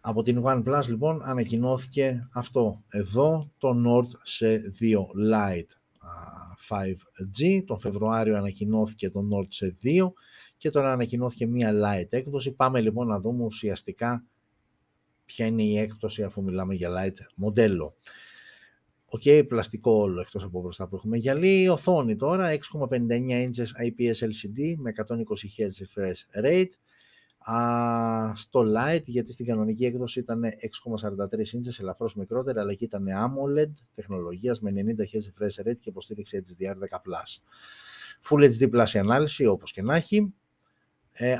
Από την OnePlus λοιπόν ανακοινώθηκε αυτό εδώ, το Nord σε 2 Lite 5G. Τον Φεβρουάριο ανακοινώθηκε το Nord σε 2 και τώρα ανακοινώθηκε μία Lite έκδοση. Πάμε λοιπόν να δούμε ουσιαστικά ποια είναι η έκπτωση αφού μιλάμε για Lite μοντέλο. Οκ, πλαστικό όλο εκτός από μπροστά που έχουμε γυαλί. Οθόνη τώρα 6,59 inches IPS LCD με 120Hz refresh rate. Στο Lite, γιατί στην κανονική έκδοση ήταν 6,43 inches, ελαφρώς μικρότερα, αλλά και ήταν AMOLED τεχνολογίας με 90Hz refresh rate και υποστήριξη HDR10+. Full HD πλάση ανάλυση, όπως και να έχει.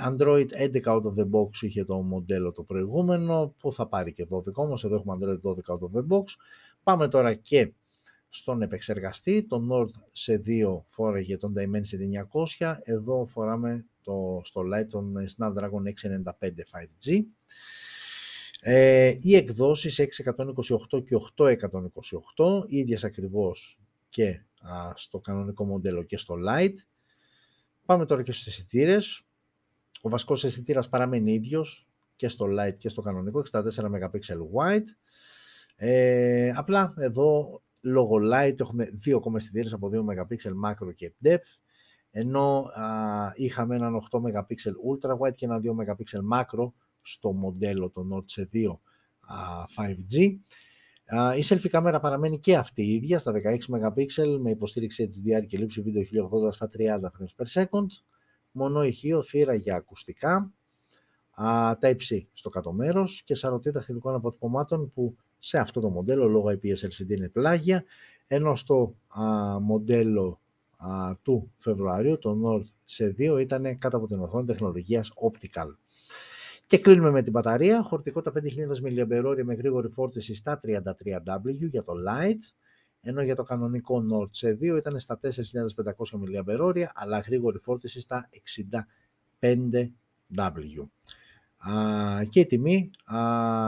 Android 11 out of the box είχε το μοντέλο το προηγούμενο, που θα πάρει και 12, όμως εδώ έχουμε Android 12 out of the box. Πάμε τώρα και στον επεξεργαστή. Το Nord σε 2 φόραγε τον Dimensity 900, εδώ φοράμε στο Lite τον Snapdragon 695 5G. Οι εκδόσεις 628 και 828, ίδιες ακριβώς και στο κανονικό μοντέλο και στο Lite. Πάμε τώρα και στους αισθητήρες. Ο βασικός αισθητήρας παραμένει ίδιος και στο Lite και στο κανονικό, 64 MP wide. Απλά εδώ λόγω Lite έχουμε δύο ακόμα αισθητήρες από 2 MP macro και depth, ενώ είχαμε έναν 8 MP ultra wide και έναν 2 MP macro στο μοντέλο των Nord C2 5G. Η selfie κάμερα παραμένει και αυτή η ίδια στα 16 MP με υποστήριξη HDR και λήψη βίντεο 1080 στα 30 frames per second. Μονό ηχείο, θύρα για ακουστικά, Type-C στο κάτω μέρος και σαρωτή δαχτυλικών αποτυπωμάτων που σε αυτό το μοντέλο λόγω IPS LCD είναι πλάγια, ενώ στο μοντέλο του Φεβρουαρίου το Nord σε 2 ήταν κάτω από την οθόνη τεχνολογίας Optical. Και κλείνουμε με την μπαταρία, χωρητικότητα 5.000 mAh με γρήγορη φόρτιση στα 33W για το Lite, ενώ για το κανονικό Nord σε 2 ήταν στα 4.500 mAh αλλά γρήγορη φόρτιση στα 65W. Και η τιμή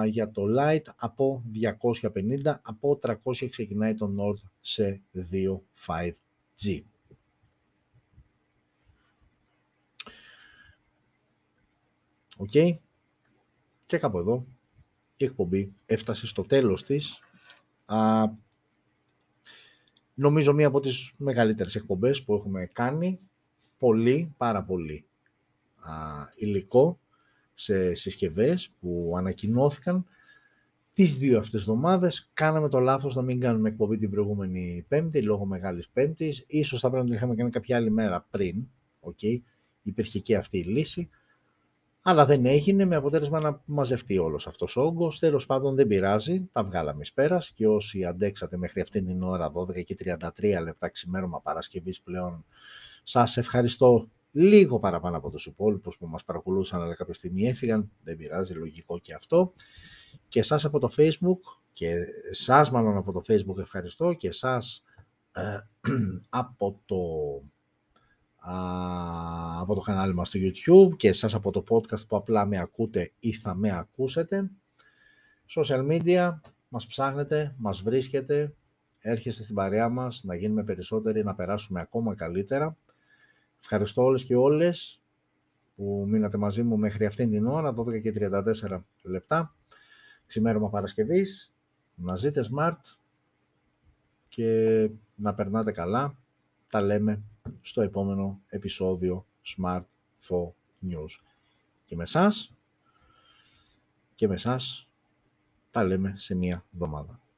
για το Lite από 250 από 300 ξεκινάει το Nord σε 2 5G. Okay. Και κάπου εδώ η εκπομπή έφτασε στο τέλος της. Νομίζω μία από τις μεγαλύτερες εκπομπές που έχουμε κάνει. Πολύ, πάρα πολύ υλικό σε συσκευές που ανακοινώθηκαν. Τις δύο αυτές εβδομάδες κάναμε το λάθος να μην κάνουμε εκπομπή την προηγούμενη Πέμπτη, λόγω Μεγάλης Πέμπτης. Ίσως θα πρέπει να την είχαμε κάνει κάποια άλλη μέρα πριν. Okay. Υπήρχε και αυτή η λύση. Αλλά δεν έγινε, με αποτέλεσμα να μαζευτεί όλος αυτός ο όγκος. Τέλος πάντων δεν πειράζει, τα βγάλαμε εις πέρας και όσοι αντέξατε μέχρι αυτήν την ώρα 12:33 ξημέρωμα Παρασκευής πλέον, σας ευχαριστώ. Λίγο παραπάνω από τους υπόλοιπους που μας παρακολούθησαν αλλά κάποια στιγμή έφυγαν, δεν πειράζει, λογικό και αυτό. Και σας από το Facebook, και σας μάλλον από το Facebook ευχαριστώ, και σας από το... από το κανάλι μας στο YouTube και εσάς από το podcast που απλά με ακούτε ή θα με ακούσετε. Social media, μας ψάχνετε, μας βρίσκετε, έρχεστε στην παρέα μας να γίνουμε περισσότεροι, να περάσουμε ακόμα καλύτερα. Ευχαριστώ όλες και όλες που μείνατε μαζί μου μέχρι αυτήν την ώρα, 12:34 ξημέρωμα Παρασκευής. Να ζείτε smart και να περνάτε καλά. Τα λέμε στο επόμενο επεισόδιο Smart 4 News. Και με σας τα λέμε σε μία εβδομάδα.